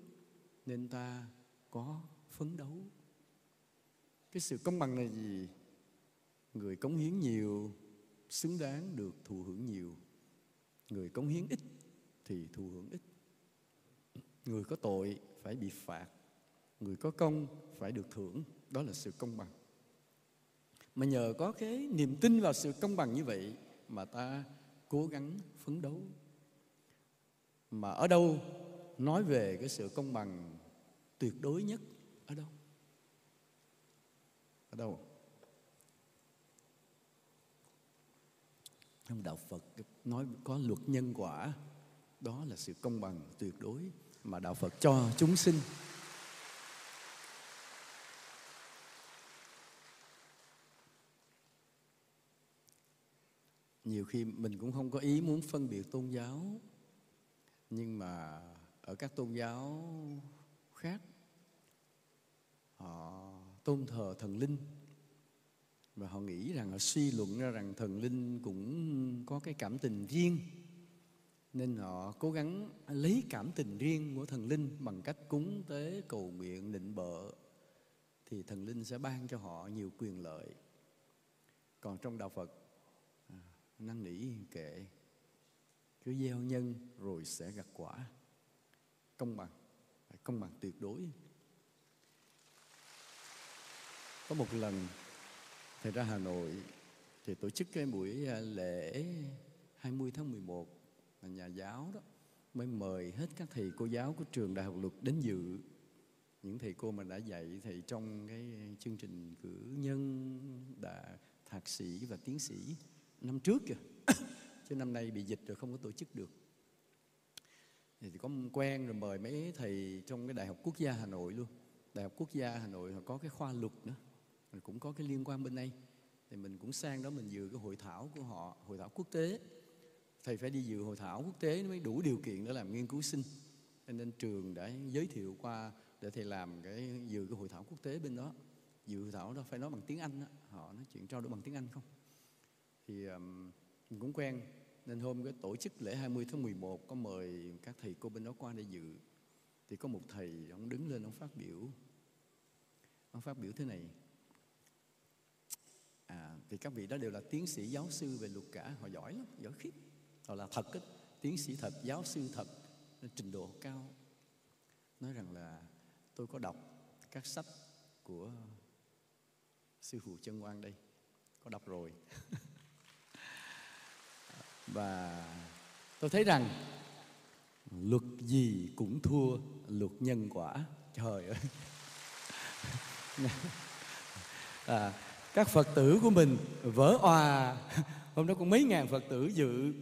nên ta có phấn đấu. Cái sự công bằng là gì? Người cống hiến nhiều xứng đáng được thụ hưởng nhiều, người cống hiến ít thì thụ hưởng ít. Người có tội phải bị phạt, người có công phải được thưởng. Đó là sự công bằng. Mà nhờ có cái niềm tin vào sự công bằng như vậy mà ta cố gắng phấn đấu. Mà ở đâu nói về cái sự công bằng tuyệt đối nhất? Ở đâu? Ở đâu? Trong Đạo Phật nói có luật nhân quả. Đó là sự công bằng tuyệt đối mà Đạo Phật cho chúng sinh. Nhiều khi mình cũng không có ý muốn phân biệt tôn giáo, nhưng mà ở các tôn giáo khác họ tôn thờ thần linh và họ nghĩ rằng, họ suy luận ra rằng thần linh cũng có cái cảm tình riêng, nên họ cố gắng lấy cảm tình riêng của thần linh bằng cách cúng tế, cầu nguyện, nịnh bợ, thì thần linh sẽ ban cho họ nhiều quyền lợi. Còn trong Đạo Phật, năn nỉ kệ, cứ gieo nhân rồi sẽ gặt quả. Công bằng, công bằng tuyệt đối. Có một lần Thầy ra Hà Nội thì tổ chức cái buổi lễ 20 tháng 11 mà nhà giáo đó mới mời hết các thầy cô giáo của trường Đại học Luật đến dự. Những thầy cô mà đã dạy thầy trong cái chương trình cử nhân, thạc sĩ và tiến sĩ năm trước kìa. Chứ năm nay bị dịch rồi không có tổ chức được. Thì có quen rồi mời mấy thầy trong cái Đại học Quốc gia Hà Nội luôn. Đại học Quốc gia Hà Nội họ có cái khoa luật nữa, mình cũng có cái liên quan bên đây, thì mình cũng sang đó mình dự cái hội thảo của họ, hội thảo quốc tế. Thầy phải đi dự hội thảo quốc tế mới đủ điều kiện để làm nghiên cứu sinh, nên trường đã giới thiệu qua để thầy làm cái dự cái hội thảo quốc tế bên đó. Dự hội thảo đó phải nói bằng tiếng Anh đó. Họ nói chuyện trao đổi bằng tiếng Anh không, thì mình cũng quen, nên hôm cái tổ chức lễ 20 tháng 11 có mời các thầy cô bên đó qua để dự. Thì có một thầy, ông đứng lên, ông phát biểu thế này. Thì các vị đó đều là tiến sĩ, giáo sư về luật cả, họ giỏi lắm, giỏi khiếp, họ là thật ấy, tiến sĩ thật, giáo sư thật, trình độ cao. Nói rằng là tôi có đọc các sách của sư phụ Chân Quang đây, có đọc rồi. Và tôi thấy rằng luật gì cũng thua luật nhân quả. Trời ơi! các Phật tử của mình vỡ òa. Hôm đó có mấy ngàn Phật tử dự,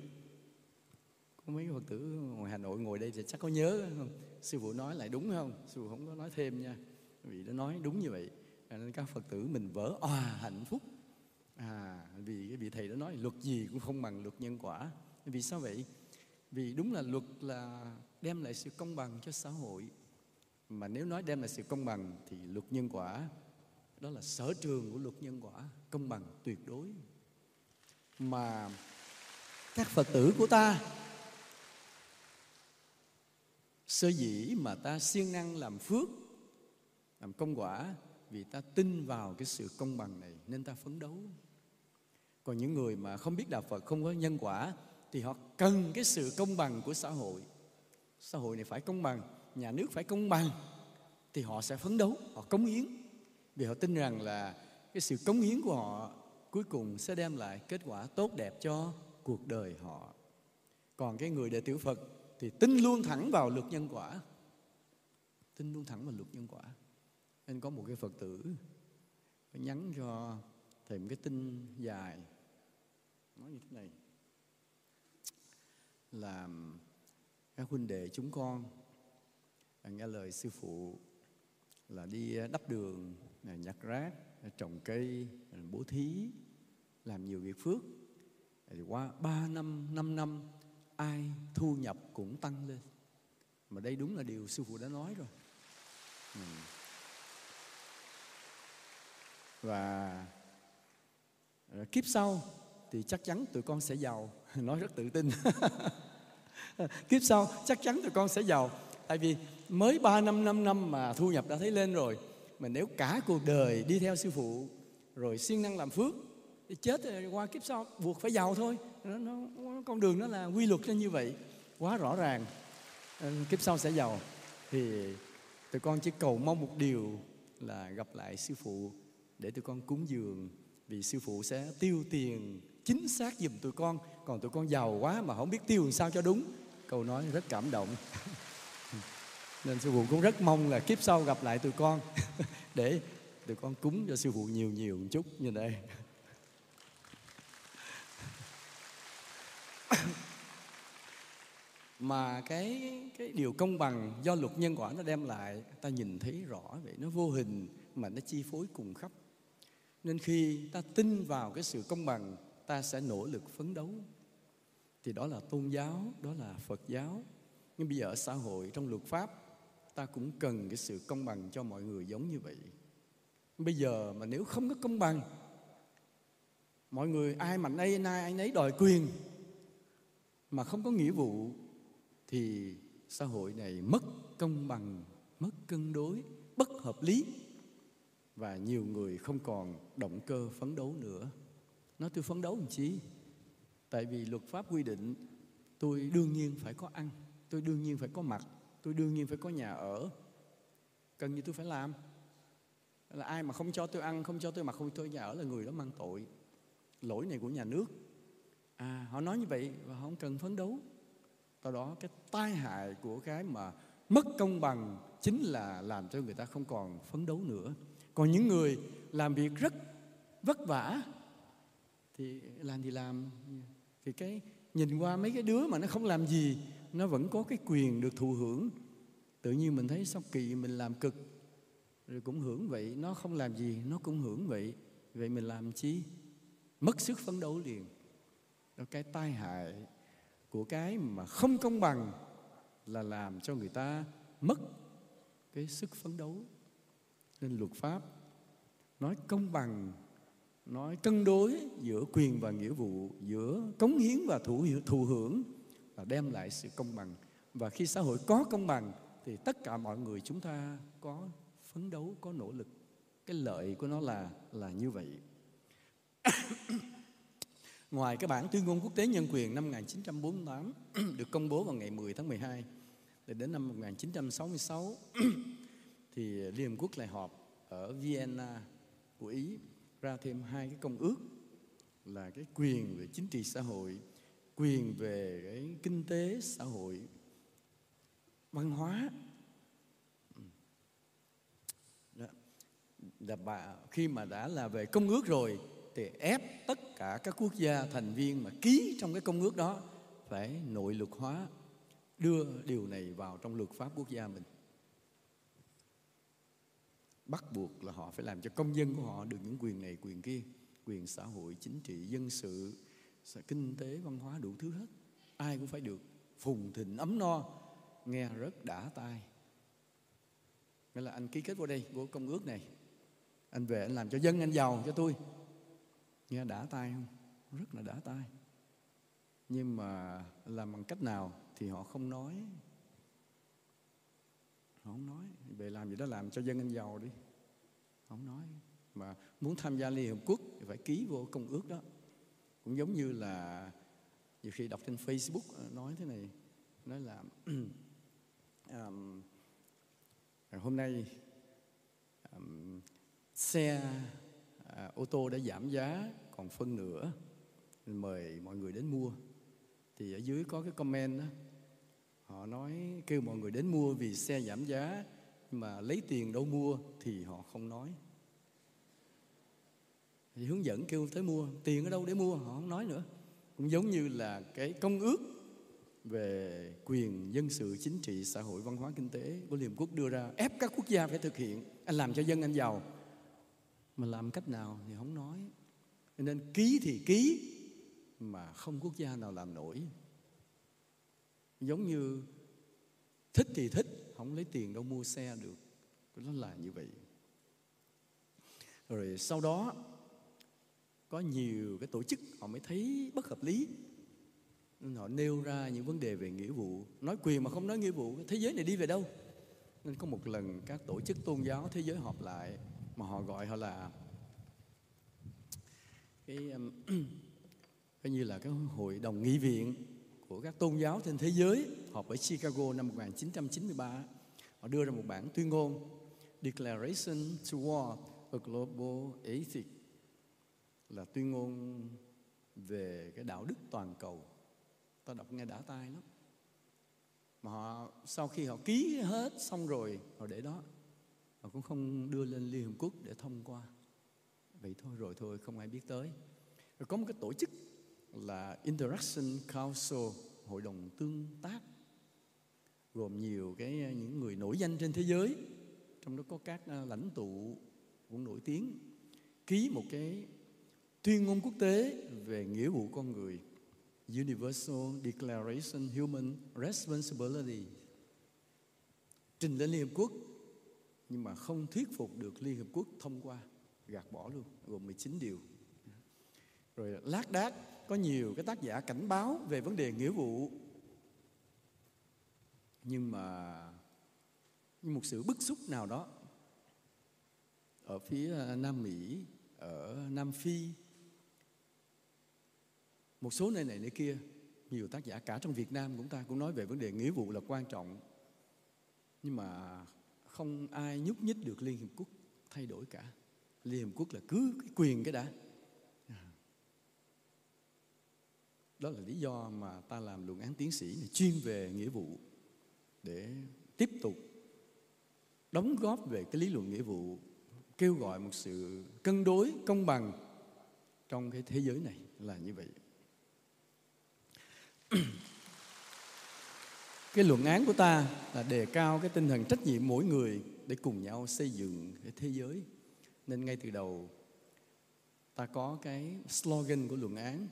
có mấy Phật tử ngoài Hà Nội ngồi đây thì chắc có nhớ không? Sư phụ nói lại đúng không? Sư phụ không có nói thêm nha, vì nó nói đúng như vậy. Nên các Phật tử mình vỡ òa hạnh phúc, vì cái vị thầy đó nói luật gì cũng không bằng luật nhân quả. Vì sao vậy? Vì đúng là luật là đem lại sự công bằng cho xã hội. Mà nếu nói đem lại sự công bằng thì luật nhân quả, đó là sở trường của luật nhân quả, công bằng tuyệt đối. Mà các Phật tử của ta, sở dĩ mà ta siêng năng làm phước, làm công quả, vì ta tin vào cái sự công bằng này nên ta phấn đấu. Còn những người mà không biết đạo Phật, không có nhân quả, thì họ cần cái sự công bằng của xã hội. Xã hội này phải công bằng, nhà nước phải công bằng, thì họ sẽ phấn đấu, họ cống hiến. Vì họ tin rằng là cái sự cống hiến của họ cuối cùng sẽ đem lại kết quả tốt đẹp cho cuộc đời họ. Còn cái người đệ tử Phật thì tin luôn thẳng vào luật nhân quả. Tin luôn thẳng vào luật nhân quả. Nên có một cái Phật tử nhắn cho thầy một cái tin dài, nói như thế này là: các huynh đệ chúng con nghe lời sư phụ là đi đắp đường, nhặt rác, trồng cây, bố thí, làm nhiều việc phước. Thì qua 3 năm, 5 năm, ai thu nhập cũng tăng lên. Mà đây đúng là điều sư phụ đã nói rồi. Và kiếp sau thì chắc chắn tụi con sẽ giàu. Nói rất tự tin. Kiếp sau chắc chắn tụi con sẽ giàu. Tại vì mới 3 năm, 5 năm mà thu nhập đã thấy lên rồi. Mà nếu cả cuộc đời đi theo sư phụ rồi siêng năng làm phước thì chết qua kiếp sau buộc phải giàu thôi. Con đường đó là quy luật nó như vậy. Quá rõ ràng. Kiếp sau sẽ giàu. Thì tụi con chỉ cầu mong một điều là gặp lại sư phụ để tụi con cúng dường. Vì sư phụ sẽ tiêu tiền chính xác giùm tụi con. Còn tụi con giàu quá mà không biết tiêu làm sao cho đúng. Câu nói rất cảm động. Nên sư phụ cũng rất mong là kiếp sau gặp lại tụi con để tụi con cúng cho sư phụ nhiều một chút như đây. Mà cái điều công bằng do luật nhân quả nó đem lại, ta nhìn thấy rõ vậy, nó vô hình mà nó chi phối cùng khắp. Nên khi ta tin vào cái sự công bằng, ta sẽ nỗ lực phấn đấu. Thì đó là tôn giáo, đó là Phật giáo. Nhưng bây giờ ở xã hội, trong luật pháp, ta cũng cần cái sự công bằng cho mọi người giống như vậy. Bây giờ mà nếu không có công bằng, mọi người ai mạnh ai nấy đòi quyền mà không có nghĩa vụ, thì xã hội này mất công bằng, mất cân đối, bất hợp lý. Và nhiều người không còn động cơ phấn đấu nữa. Nói tôi phấn đấu làm chi? Tại vì luật pháp quy định tôi đương nhiên phải có ăn, tôi đương nhiên phải có mặt, tôi đương nhiên phải có nhà ở. Cần gì tôi phải làm? Là ai mà không cho tôi ăn, không cho tôi mặc, không cho tôi nhà ở là người đó mang tội. Lỗi này của nhà nước. Họ nói như vậy và họ không cần phấn đấu. Từ đó cái tai hại của cái mà mất công bằng chính là làm cho người ta không còn phấn đấu nữa. Còn những người làm việc rất vất vả thì cái nhìn qua mấy cái đứa mà nó không làm gì, nó vẫn có cái quyền được thụ hưởng. Tự nhiên mình thấy sao kỳ, mình làm cực rồi cũng hưởng vậy, nó không làm gì nó cũng hưởng vậy. Vậy mình làm chi? Mất sức phấn đấu liền. Đó, cái tai hại của cái mà không công bằng là làm cho người ta mất cái sức phấn đấu. Nên luật pháp nói công bằng, nói cân đối giữa quyền và nghĩa vụ, giữa cống hiến và thụ hưởng, và đem lại sự công bằng. Và khi xã hội có công bằng thì tất cả mọi người chúng ta có phấn đấu, có nỗ lực. Cái lợi của nó là như vậy. Ngoài cái bản tuyên ngôn quốc tế nhân quyền năm 1948 được công bố vào ngày 10 tháng 12 đến năm 1966 thì Liên Hiệp Quốc lại họp ở Vienna của Ý ra thêm 2 cái công ước là cái quyền về chính trị xã hội, quyền về cái kinh tế xã hội, văn hóa. Khi mà đã là về công ước rồi thì ép tất cả các quốc gia thành viên mà ký trong cái công ước đó phải nội luật hóa, đưa điều này vào trong luật pháp quốc gia mình. Bắt buộc là họ phải làm cho công dân của họ được những quyền này, quyền kia, quyền xã hội, chính trị, dân sự, kinh tế, văn hóa, đủ thứ hết. Ai cũng phải được phồn thịnh, ấm no, nghe rất đã tai. Nghĩa là anh ký kết vô đây, vô công ước này, anh về anh làm cho dân anh giàu cho tôi, nghe đã tai không? Rất là đã tai. Nhưng mà làm bằng cách nào thì họ không nói. Họ không nói, về làm gì đó làm cho dân anh giàu đi. Họ không nói. Mà muốn tham gia Liên Hiệp Quốc thì phải ký vô công ước đó. Cũng giống như là nhiều khi đọc trên Facebook nói thế này, nói là hôm nay xe ô tô đã giảm giá còn phân nửa, mời mọi người đến mua. Thì ở dưới có cái comment đó, họ nói kêu mọi người đến mua vì xe giảm giá, nhưng mà lấy tiền đâu mua thì họ không nói. Thì hướng dẫn kêu tới mua, tiền ở đâu để mua họ không nói nữa. Cũng giống như là cái công ước về quyền dân sự, chính trị, xã hội, văn hóa, kinh tế của Liên Hiệp Quốc đưa ra, ép các quốc gia phải thực hiện. Anh làm cho dân anh giàu, mà làm cách nào thì không nói. Nên ký thì ký mà không quốc gia nào làm nổi. Giống như thích thì thích, không lấy tiền đâu mua xe được. Nó là như vậy. Rồi sau đó có nhiều cái tổ chức họ mới thấy bất hợp lý, nên họ nêu ra những vấn đề về nghĩa vụ. Nói quyền mà không nói nghĩa vụ, thế giới này đi về đâu? Nên có một lần các tổ chức tôn giáo thế giới họp lại, mà họ gọi họ là cái như là cái hội đồng nghị viện của các tôn giáo trên thế giới, họp ở Chicago năm 1993. Họ đưa ra một bản tuyên ngôn Declaration towards a global ethic, là tuyên ngôn về cái đạo đức toàn cầu. Ta đọc nghe đã tai lắm. Mà họ sau khi họ ký hết xong rồi, họ để đó, họ cũng không đưa lên Liên Hiệp Quốc để thông qua. Vậy thôi rồi thôi, không ai biết tới. Rồi có một cái tổ chức là Interaction Council, hội đồng tương tác, gồm nhiều cái những người nổi danh trên thế giới, trong đó có các lãnh tụ cũng nổi tiếng, ký một cái tuyên ngôn quốc tế về nghĩa vụ con người, Universal Declaration of Human Responsibility, trình lên Liên Hiệp Quốc, nhưng mà không thuyết phục được Liên Hiệp Quốc thông qua, gạt bỏ luôn, gồm 19 điều. Rồi lác đác có nhiều cái tác giả cảnh báo về vấn đề nghĩa vụ, nhưng mà một sự bức xúc nào đó ở phía Nam Mỹ, ở Nam Phi, một số nơi này nơi kia, nhiều tác giả cả trong Việt Nam chúng ta cũng nói về vấn đề nghĩa vụ là quan trọng, nhưng mà không ai nhúc nhích được Liên Hiệp Quốc thay đổi cả. Liên Hiệp Quốc là cứ cái quyền cái đã. Đó là lý do mà ta làm luận án tiến sĩ này, chuyên về nghĩa vụ, để tiếp tục đóng góp về cái lý luận nghĩa vụ, kêu gọi một sự cân đối, công bằng trong cái thế giới này là như vậy. Cái luận án của ta là đề cao cái tinh thần trách nhiệm mỗi người để cùng nhau xây dựng cái thế giới. Nên ngay từ đầu ta có cái slogan của luận án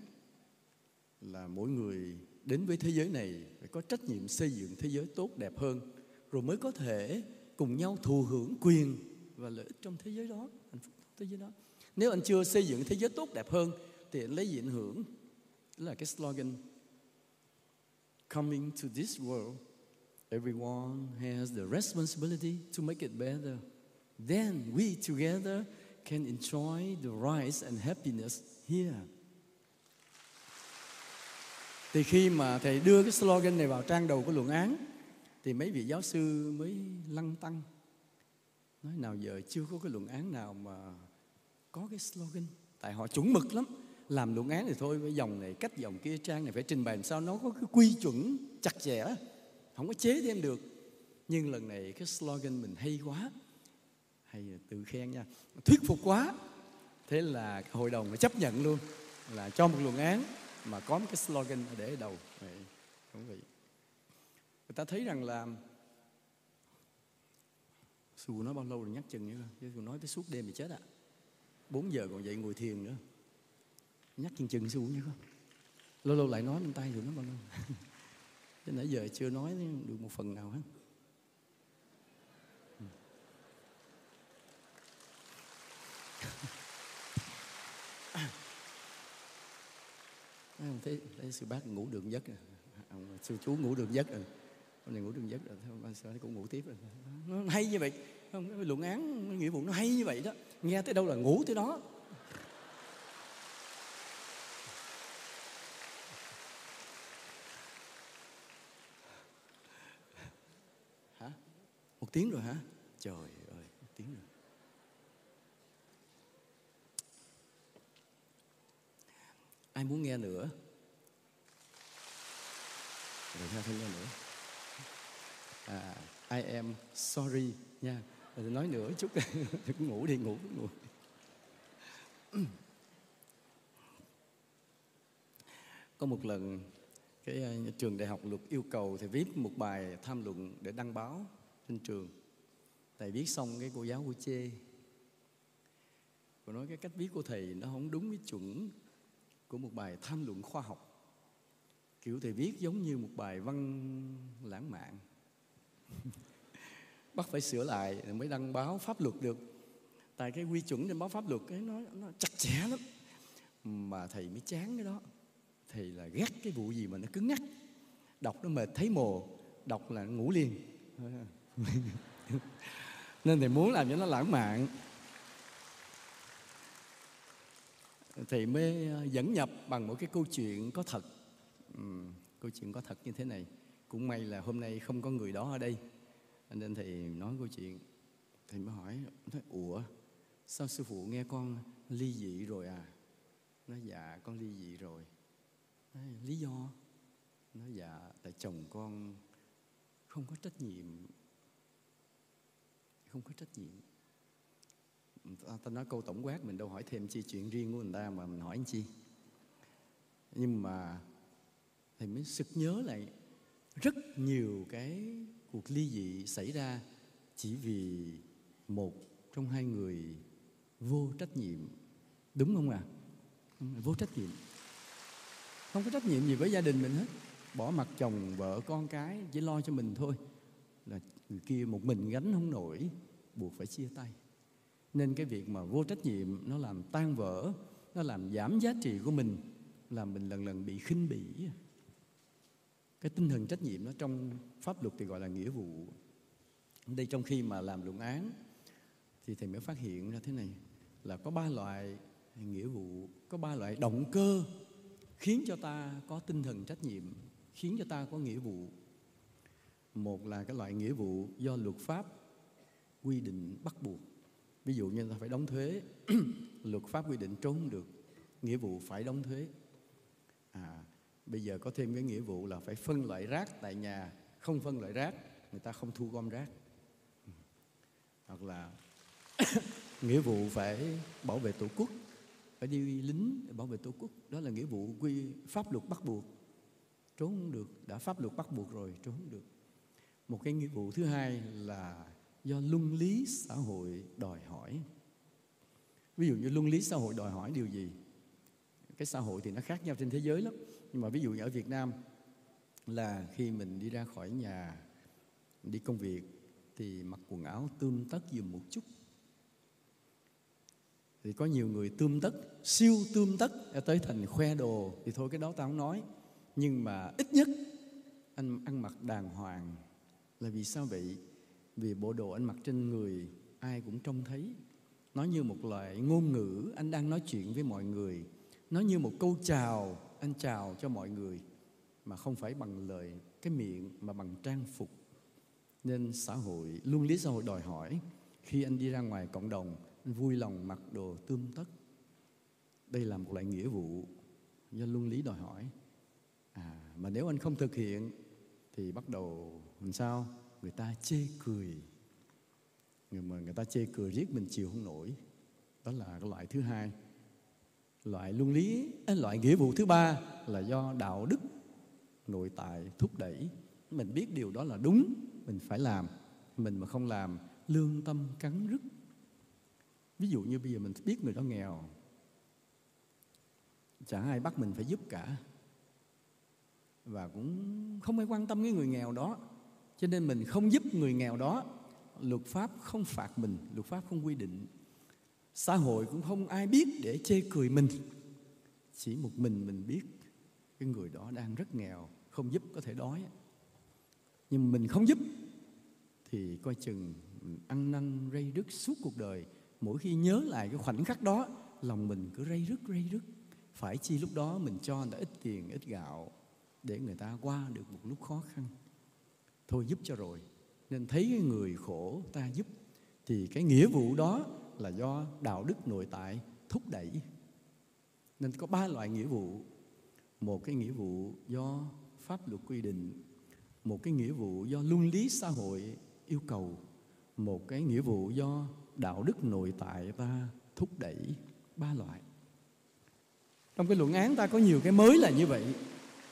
là mỗi người đến với thế giới này phải có trách nhiệm xây dựng thế giới tốt đẹp hơn, rồi mới có thể cùng nhau thụ hưởng quyền và lợi ích trong thế giới đó, hạnh phúc thế giới đó. Nếu anh chưa xây dựng thế giới tốt đẹp hơn thì anh lấy gì ảnh hưởng? Đó là cái slogan Coming to this world, everyone has the responsibility to make it better. Then we together can enjoy the rights and happiness here. Thì khi mà thầy đưa cái slogan này vào trang đầu của luận án thì mấy vị giáo sư mới lăng tăng, nói nào giờ chưa có cái luận án nào mà có cái slogan. Tại họ chuẩn mực lắm, làm luận án thì thôi, với dòng này cách dòng kia, trang này phải trình bày làm sao nó có cái quy chuẩn chặt chẽ, không có chế thêm được. Nhưng lần này cái slogan mình hay quá, hay tự khen nha, thuyết phục quá. Thế là hội đồng phải chấp nhận luôn là cho một luận án mà có một cái slogan để ở đầu. Người ta thấy rằng là Xu nói bao lâu rồi nhắc chừng nữa, Xu nói tới suốt đêm thì chết ạ. 4 giờ còn dậy ngồi thiền nữa. Nhắc chừng Xu như không? Lâu lâu lại nói lên tay Xu nó bao lâu. Thế nãy giờ chưa nói được một phần nào hết. Thấy sư bác ngủ đường giấc rồi, sư chú ngủ đường giấc rồi, hôm nay ngủ đường giấc rồi, bà sợ nó cũng ngủ tiếp rồi. Nó hay như vậy, không, luận án nghĩa vụ nó hay như vậy đó, nghe tới đâu là ngủ tới đó. Hả? Một tiếng rồi hả? Trời ơi, một tiếng rồi. Ai muốn nghe nữa? Rồi ra thêm nghe nữa. I am sorry nha. Rồi nói nữa chút. Đừng ngủ đi, ngủ. Có một lần cái trường đại học luật yêu cầu thầy viết một bài tham luận để đăng báo trên trường. Thầy viết xong cái cô giáo cô chê. Cô nói cái cách viết của thầy nó không đúng với chuẩn của một bài tham luận khoa học. Kiểu thầy viết giống như một bài văn lãng mạn. Bắt phải sửa lại mới đăng báo pháp luật được. Tại cái quy chuẩn đăng báo pháp luật ấy, nó chặt chẽ lắm. Mà thầy mới chán cái đó. Thầy là ghét cái vụ gì mà nó cứng nhắc. Đọc nó mệt thấy mồ. Đọc là ngủ liền. Nên thầy muốn làm cho nó lãng mạn. Thầy mới dẫn nhập bằng một cái câu chuyện có thật. Câu chuyện có thật như thế này. Cũng may là hôm nay không có người đó ở đây, nên thầy nói câu chuyện. Thầy mới hỏi, ủa sao sư phụ nghe con ly dị rồi à? Nói dạ con ly dị rồi. Nói, lý do? Nói dạ tại chồng con không có trách nhiệm. Không có trách nhiệm. Ta nói câu tổng quát, mình đâu hỏi thêm chi chuyện riêng của người ta mà mình hỏi chi. Nhưng mà thầy mới sực nhớ lại rất nhiều cái cuộc ly dị xảy ra chỉ vì một trong hai người vô trách nhiệm. Đúng không ạ? Vô trách nhiệm. Không có trách nhiệm gì với gia đình mình hết. Bỏ mặc chồng, vợ, con cái, chỉ lo cho mình thôi. Là người kia một mình gánh không nổi, buộc phải chia tay. Nên cái việc mà vô trách nhiệm nó làm tan vỡ, nó làm giảm giá trị của mình, làm mình lần lần bị khinh bỉ. Cái tinh thần trách nhiệm nó trong pháp luật thì gọi là nghĩa vụ. Đây trong khi mà làm luận án thì thầy mới phát hiện ra thế này là có 3 loại nghĩa vụ, có 3 loại động cơ khiến cho ta có tinh thần trách nhiệm, khiến cho ta có nghĩa vụ. Một là cái loại nghĩa vụ do luật pháp quy định bắt buộc. Ví dụ như ta phải đóng thuế, luật pháp quy định trốn không được, nghĩa vụ phải đóng thuế. Bây giờ có thêm cái nghĩa vụ là phải phân loại rác tại nhà, không phân loại rác, người ta không thu gom rác. Hoặc là nghĩa vụ phải bảo vệ Tổ quốc, phải đi lính để bảo vệ Tổ quốc. Đó là nghĩa vụ pháp luật bắt buộc, trốn không được, đã pháp luật bắt buộc rồi, trốn không được. Một cái nghĩa vụ thứ hai là do luân lý xã hội đòi hỏi. Ví dụ như luân lý xã hội đòi hỏi điều gì? Cái xã hội thì nó khác nhau trên thế giới lắm. Nhưng mà ví dụ như ở Việt Nam là khi mình đi ra khỏi nhà, đi công việc thì mặc quần áo tươm tất dùm một chút. Thì có nhiều người tươm tất, siêu tươm tất tới thành khoe đồ thì thôi cái đó tao không nói. Nhưng mà ít nhất anh ăn mặc đàng hoàng. Là vì sao vậy? Vì bộ đồ anh mặc trên người ai cũng trông thấy. Nó như một loại ngôn ngữ anh đang nói chuyện với mọi người. Nó như một câu chào anh chào cho mọi người. Mà không phải bằng lời cái miệng mà bằng trang phục. Nên xã hội, luân lý xã hội đòi hỏi khi anh đi ra ngoài cộng đồng, anh vui lòng mặc đồ tươm tất. Đây là một loại nghĩa vụ do luân lý đòi hỏi. Mà nếu anh không thực hiện thì bắt đầu làm sao? Người ta chê cười. mà người ta chê cười riết mình chịu không nổi. Đó là cái loại thứ hai. Loại luân lý, loại nghĩa vụ thứ ba là do đạo đức nội tại thúc đẩy. Mình biết điều đó là đúng, mình phải làm. Mình mà không làm, lương tâm cắn rứt. Ví dụ như bây giờ mình biết người đó nghèo, chả ai bắt mình phải giúp cả, và cũng không ai quan tâm cái người nghèo đó, cho nên mình không giúp người nghèo đó. Luật pháp không phạt mình, luật pháp không quy định. Xã hội cũng không ai biết để chê cười mình. Chỉ một mình biết cái người đó đang rất nghèo, không giúp có thể đói. Nhưng mình không giúp thì coi chừng mình ăn năn rây rứt suốt cuộc đời. Mỗi khi nhớ lại cái khoảnh khắc đó, lòng mình cứ rây rứt. Phải chi lúc đó mình cho người ta ít tiền, ít gạo để người ta qua được một lúc khó khăn. Thôi giúp cho rồi. Nên thấy cái người khổ ta giúp. Thì cái nghĩa vụ đó là do đạo đức nội tại thúc đẩy. Nên có ba loại nghĩa vụ. Một cái nghĩa vụ do pháp luật quy định, một cái nghĩa vụ do luân lý xã hội yêu cầu, một cái nghĩa vụ do đạo đức nội tại ta thúc đẩy. Ba loại. Trong cái luận án ta có nhiều cái mới là như vậy.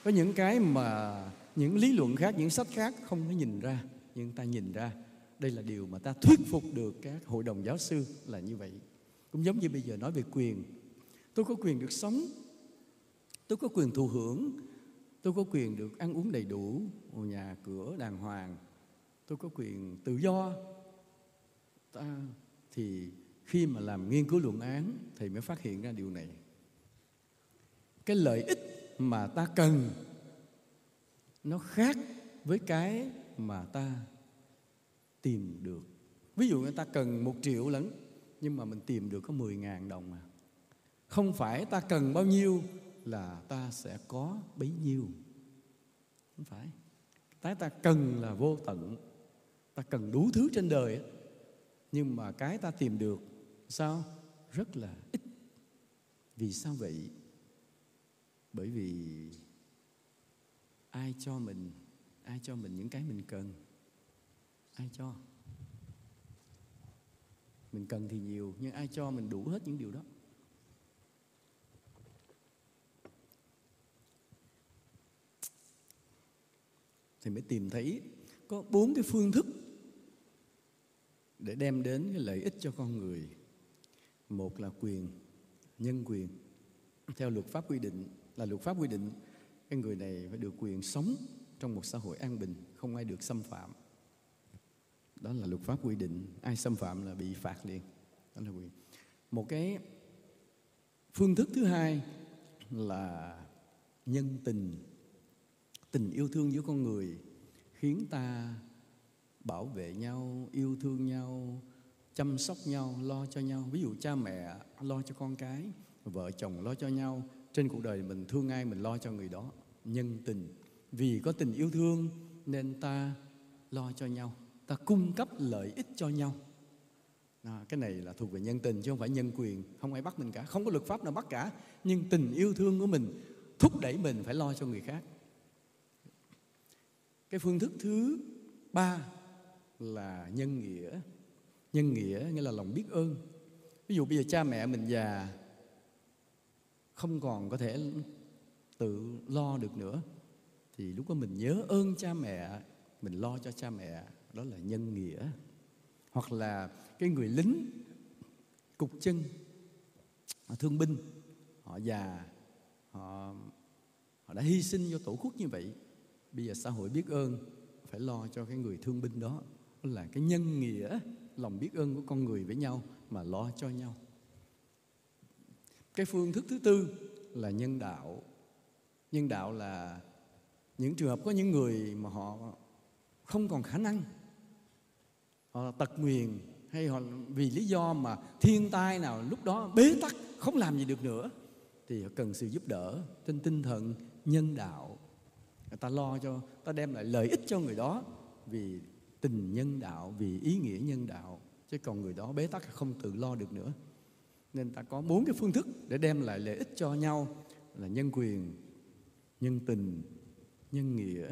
Có những cái mà những lý luận khác, những sách khác không có nhìn ra, nhưng ta nhìn ra. Đây là điều mà ta thuyết phục được các hội đồng giáo sư là như vậy. Cũng giống như bây giờ nói về quyền. Tôi có quyền được sống, tôi có quyền thụ hưởng, tôi có quyền được ăn uống đầy đủ, nhà cửa đàng hoàng, tôi có quyền tự do. Ta thì khi mà làm nghiên cứu luận án thì mới phát hiện ra điều này. Cái lợi ích mà ta cần nó khác với cái mà ta tìm được. Ví dụ người ta cần 1 triệu lẫn, nhưng mà mình tìm được có 10.000 đồng mà. Không phải ta cần bao nhiêu là ta sẽ có bấy nhiêu. Không phải. Cái ta cần là vô tận. Ta cần đủ thứ trên đời. Nhưng mà cái ta tìm được sao? Rất là ít. Vì sao vậy? Bởi vì ai cho mình những cái mình cần? Ai cho? Mình cần thì nhiều, nhưng ai cho mình đủ hết những điều đó? Thì mới tìm thấy có 4 cái phương thức để đem đến cái lợi ích cho con người. Một là quyền, nhân quyền. Theo luật pháp quy định, là luật pháp quy định cái người này phải được quyền sống trong một xã hội an bình, không ai được xâm phạm. Đó là luật pháp quy định. Ai xâm phạm là bị phạt liền. Đó là quyền. Một cái phương thức thứ hai là nhân tình. Tình yêu thương giữa con người khiến ta bảo vệ nhau, yêu thương nhau, chăm sóc nhau, lo cho nhau. Ví dụ cha mẹ lo cho con cái, vợ chồng lo cho nhau. Trên cuộc đời mình thương ai mình lo cho người đó. Nhân tình. Vì có tình yêu thương nên ta lo cho nhau, ta cung cấp lợi ích cho nhau. Cái này là thuộc về nhân tình chứ không phải nhân quyền. Không ai bắt mình cả, không có luật pháp nào bắt cả. Nhưng tình yêu thương của mình thúc đẩy mình phải lo cho người khác. Cái phương thức thứ ba là nhân nghĩa. Nhân nghĩa nghĩa là lòng biết ơn. Ví dụ bây giờ cha mẹ mình già, không còn có thể tự lo được nữa, thì lúc đó mình nhớ ơn cha mẹ, mình lo cho cha mẹ. Đó là nhân nghĩa. Hoặc là cái người lính cục chân, thương binh, họ già, họ đã hy sinh cho tổ quốc như vậy. Bây giờ xã hội biết ơn, phải lo cho cái người thương binh đó. Đó là cái nhân nghĩa, lòng biết ơn của con người với nhau mà lo cho nhau. Cái phương thức thứ tư là nhân đạo. Nhân đạo là những trường hợp có những người mà họ không còn khả năng, họ tật nguyền, hay họ vì lý do mà thiên tai nào lúc đó bế tắc, không làm gì được nữa, thì họ cần sự giúp đỡ trên tinh thần nhân đạo. Người ta lo cho, ta đem lại lợi ích cho người đó vì tình nhân đạo, vì ý nghĩa nhân đạo. Chứ còn người đó bế tắc không tự lo được nữa. Nên ta có 4 cái phương thức để đem lại lợi ích cho nhau là nhân quyền, nhân tình, nhân nghĩa,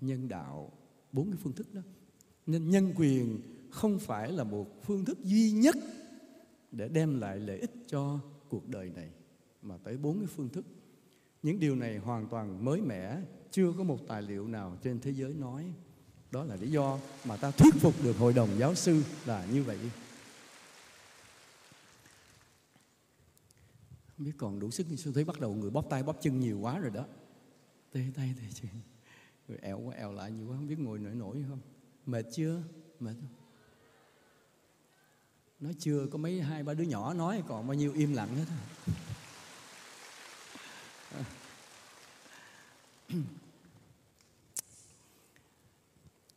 nhân đạo. 4 cái phương thức đó. Nên nhân quyền không phải là một phương thức duy nhất để đem lại lợi ích cho cuộc đời này, mà tới 4 cái phương thức. Những điều này hoàn toàn mới mẻ, chưa có một tài liệu nào trên thế giới nói. Đó là lý do mà ta thuyết phục được Hội đồng Giáo sư là như vậy. Không biết còn đủ sức, tôi thấy bắt đầu người bóp tay bóp chân nhiều quá rồi đó. Tê tay tê chân, người ẻo quá ẻo lại nhiều quá, không biết ngồi nổi không. Mệt chưa? Mệt không? Nói chưa, có mấy 2-3 đứa nhỏ nói, còn bao nhiêu im lặng hết.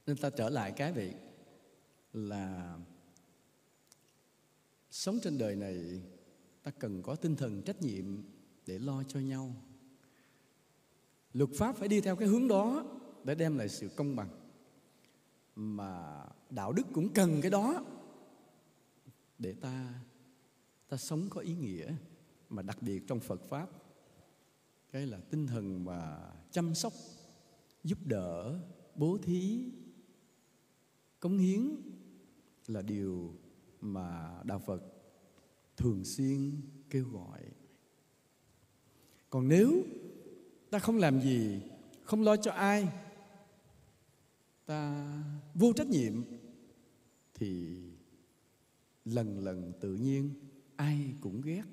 Nên ta trở lại cái việc là sống trên đời này ta cần có tinh thần trách nhiệm để lo cho nhau. Luật pháp phải đi theo cái hướng đó để đem lại sự công bằng. Mà đạo đức cũng cần cái đó để ta sống có ý nghĩa. Mà đặc biệt trong Phật Pháp, cái là tinh thần mà chăm sóc, giúp đỡ, bố thí, cống hiến là điều mà Đạo Phật thường xuyên kêu gọi. Còn nếu ta không làm gì, không lo cho ai, ta vô trách nhiệm, thì lần tự nhiên ai cũng ghét.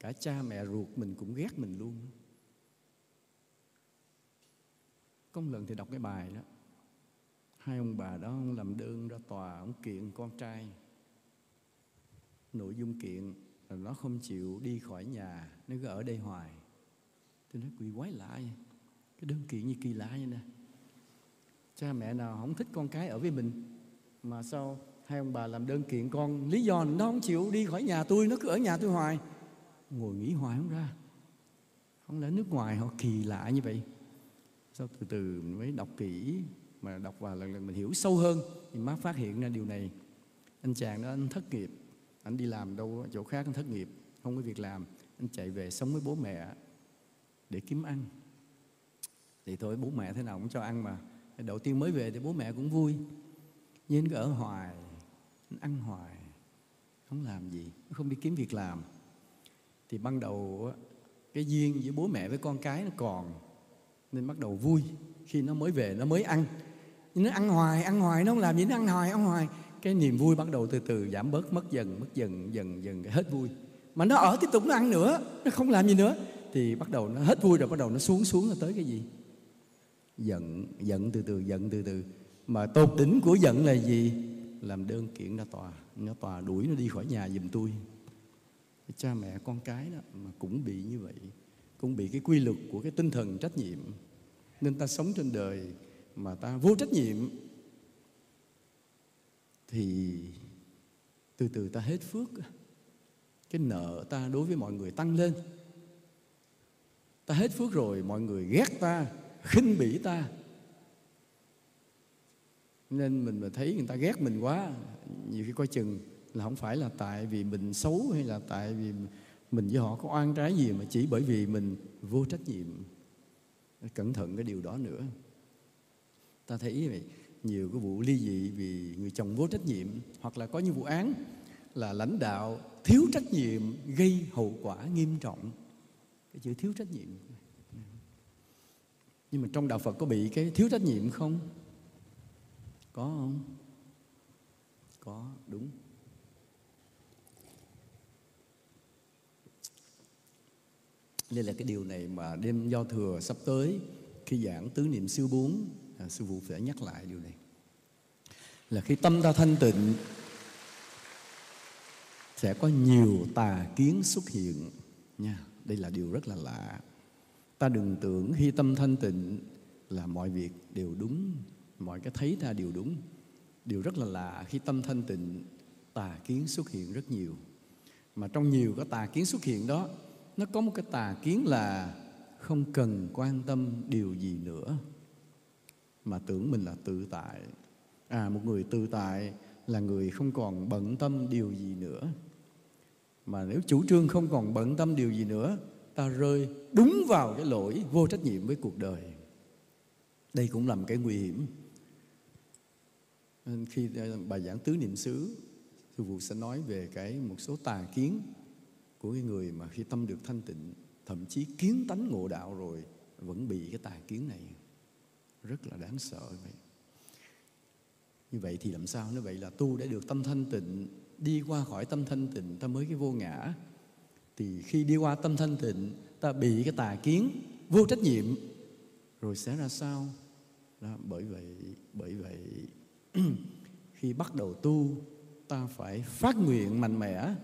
Cả cha mẹ ruột mình cũng ghét mình luôn. Có một lần thì đọc cái bài đó, hai ông bà đó làm đơn ra tòa, ông kiện con trai. Nội dung kiện là nó không chịu đi khỏi nhà, nó cứ ở đây hoài. Tôi nói quỷ quái lạ vậy, cái đơn kiện gì kỳ lạ vậy nè. Cha mẹ nào không thích con cái ở với mình, mà sao hai ông bà làm đơn kiện con, lý do nó không chịu đi khỏi nhà tôi, nó cứ ở nhà tôi hoài. Ngồi nghĩ hoài không ra, không lẽ nước ngoài họ kỳ lạ như vậy. Sau từ từ mình mới đọc kỹ, mà đọc vào lần mình hiểu sâu hơn, thì má phát hiện ra điều này. Anh chàng đó anh thất nghiệp, anh đi làm đâu chỗ khác, anh thất nghiệp, không có việc làm, anh chạy về sống với bố mẹ để kiếm ăn. Thì thôi bố mẹ thế nào cũng cho ăn mà, đầu tiên mới về thì bố mẹ cũng vui, nhưng anh cứ ở hoài, anh ăn hoài, không làm gì, không đi kiếm việc làm. Thì ban đầu cái duyên giữa bố mẹ với con cái nó còn, nên bắt đầu vui khi nó mới về, nó mới ăn. Nhưng nó ăn hoài, nó không làm gì, nó ăn hoài. Cái niềm vui bắt đầu từ từ giảm bớt, mất dần, hết vui. Mà nó ở tiếp tục nó ăn nữa, nó không làm gì nữa, thì bắt đầu nó hết vui rồi, bắt đầu nó xuống, nó tới cái gì? Giận từ từ. Mà tột đỉnh của giận là gì? Làm đơn kiện ra tòa, nó tòa đuổi nó đi khỏi nhà giùm tôi. Cha mẹ con cái đó mà cũng bị như vậy, cũng bị cái quy luật của cái tinh thần trách nhiệm. Nên ta sống trên đời mà ta vô trách nhiệm thì từ từ ta hết phước. Cái nợ ta đối với mọi người tăng lên. Ta hết phước rồi, mọi người ghét ta, khinh bỉ ta. Nên mình mà thấy người ta ghét mình quá, nhiều khi coi chừng là không phải là tại vì mình xấu, hay là tại vì mình với họ có oan trái gì, mà chỉ bởi vì mình vô trách nhiệm. Cẩn thận cái điều đó nữa. Ta thấy vậy, nhiều cái vụ ly dị vì người chồng vô trách nhiệm, hoặc là có những vụ án là lãnh đạo thiếu trách nhiệm gây hậu quả nghiêm trọng. Cái chữ thiếu trách nhiệm. Nhưng mà trong Đạo Phật có bị cái thiếu trách nhiệm không? Có không? Có, đúng. Đây là cái điều này mà đêm giao thừa sắp tới, khi giảng tứ niệm xứ 4, sư phụ sẽ nhắc lại điều này. Là khi tâm ta thanh tịnh, sẽ có nhiều tà kiến xuất hiện nha. Đây là điều rất là lạ. Ta đừng tưởng khi tâm thanh tịnh là mọi việc đều đúng, mọi cái thấy ta đều đúng. Điều rất là lạ, khi tâm thanh tịnh, tà kiến xuất hiện rất nhiều. Mà trong nhiều cái tà kiến xuất hiện đó, nó có một cái tà kiến là không cần quan tâm điều gì nữa, mà tưởng mình là tự tại. À, một người tự tại là người không còn bận tâm điều gì nữa. Mà nếu chủ trương không còn bận tâm điều gì nữa, ta rơi đúng vào cái lỗi vô trách nhiệm với cuộc đời. Đây cũng là một cái nguy hiểm. Nên khi bài giảng tứ niệm xứ, Sư Phụ sẽ nói về một số tà kiến của cái người mà khi tâm được thanh tịnh, thậm chí kiến tánh ngộ đạo rồi vẫn bị cái tà kiến này, rất là đáng sợ vậy. Như vậy thì làm sao? Nó vậy là tu đã được tâm thanh tịnh, đi qua khỏi tâm thanh tịnh ta mới cái vô ngã. Thì khi đi qua tâm thanh tịnh ta bị cái tà kiến vô trách nhiệm rồi sẽ ra sao? Đó, bởi vậy khi bắt đầu tu ta phải phát nguyện mạnh mẽ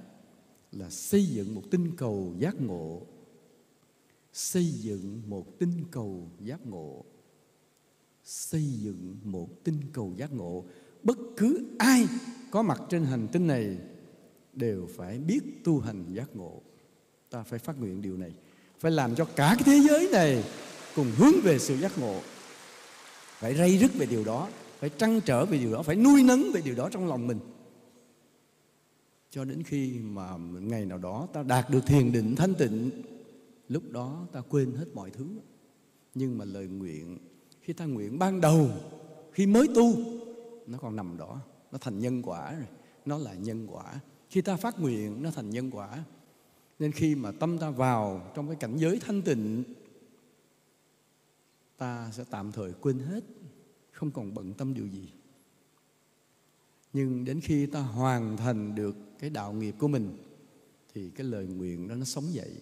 là xây dựng một tinh cầu giác ngộ. Xây dựng một tinh cầu giác ngộ. Xây dựng một tinh cầu giác ngộ. Bất cứ ai có mặt trên hành tinh này đều phải biết tu hành giác ngộ. Ta phải phát nguyện điều này, phải làm cho cả cái thế giới này cùng hướng về sự giác ngộ. Phải ray rứt về điều đó, phải trăn trở về điều đó, phải nuôi nấng về điều đó trong lòng mình, cho đến khi mà ngày nào đó ta đạt được thiền định thanh tịnh. Lúc đó ta quên hết mọi thứ. Nhưng mà lời nguyện, khi ta nguyện ban đầu, khi mới tu, nó còn nằm đó. Nó thành nhân quả rồi. Nó là nhân quả. Khi ta phát nguyện, nó thành nhân quả. Nên khi mà tâm ta vào trong cái cảnh giới thanh tịnh, ta sẽ tạm thời quên hết, không còn bận tâm điều gì. Nhưng đến khi ta hoàn thành được cái đạo nghiệp của mình, thì cái lời nguyện đó nó sống dậy.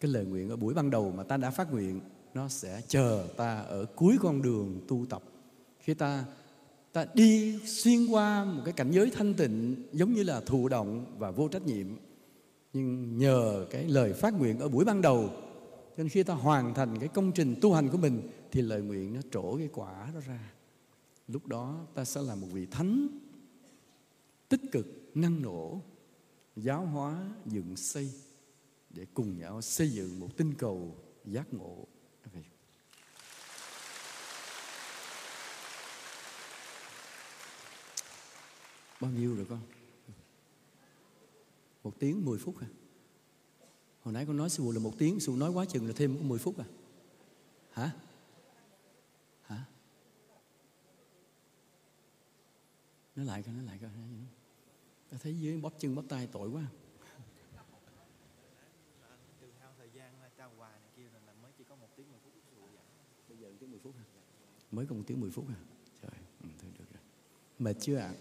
Cái lời nguyện ở buổi ban đầu mà ta đã phát nguyện, nó sẽ chờ ta ở cuối con đường tu tập. Khi ta đi xuyên qua một cái cảnh giới thanh tịnh giống như là thụ động và vô trách nhiệm, nhưng nhờ cái lời phát nguyện ở buổi ban đầu, nên khi ta hoàn thành cái công trình tu hành của mình thì lời nguyện nó trổ cái quả đó ra. Lúc đó ta sẽ là một vị thánh tích cực, năng nổ, giáo hóa, dựng xây để cùng nhau xây dựng một tinh cầu giác ngộ. Bao nhiêu rồi con? 1 tiếng 10 phút hả? Hồi nãy con nói sư phụ là 1 tiếng, sư phụ nói quá chừng là thêm có 10 phút à? Hả? Nói lại coi. Ta thấy dưới bóp chân bóp tay tội quá. Từ hao thời gian trao quà này kia là mới chỉ có 1 tiếng 10 phút. Bây giờ 1 tiếng 10 phút hả? Mới có 1 tiếng 10 phút hả? Trời, thôi được rồi. Mệt chưa ạ?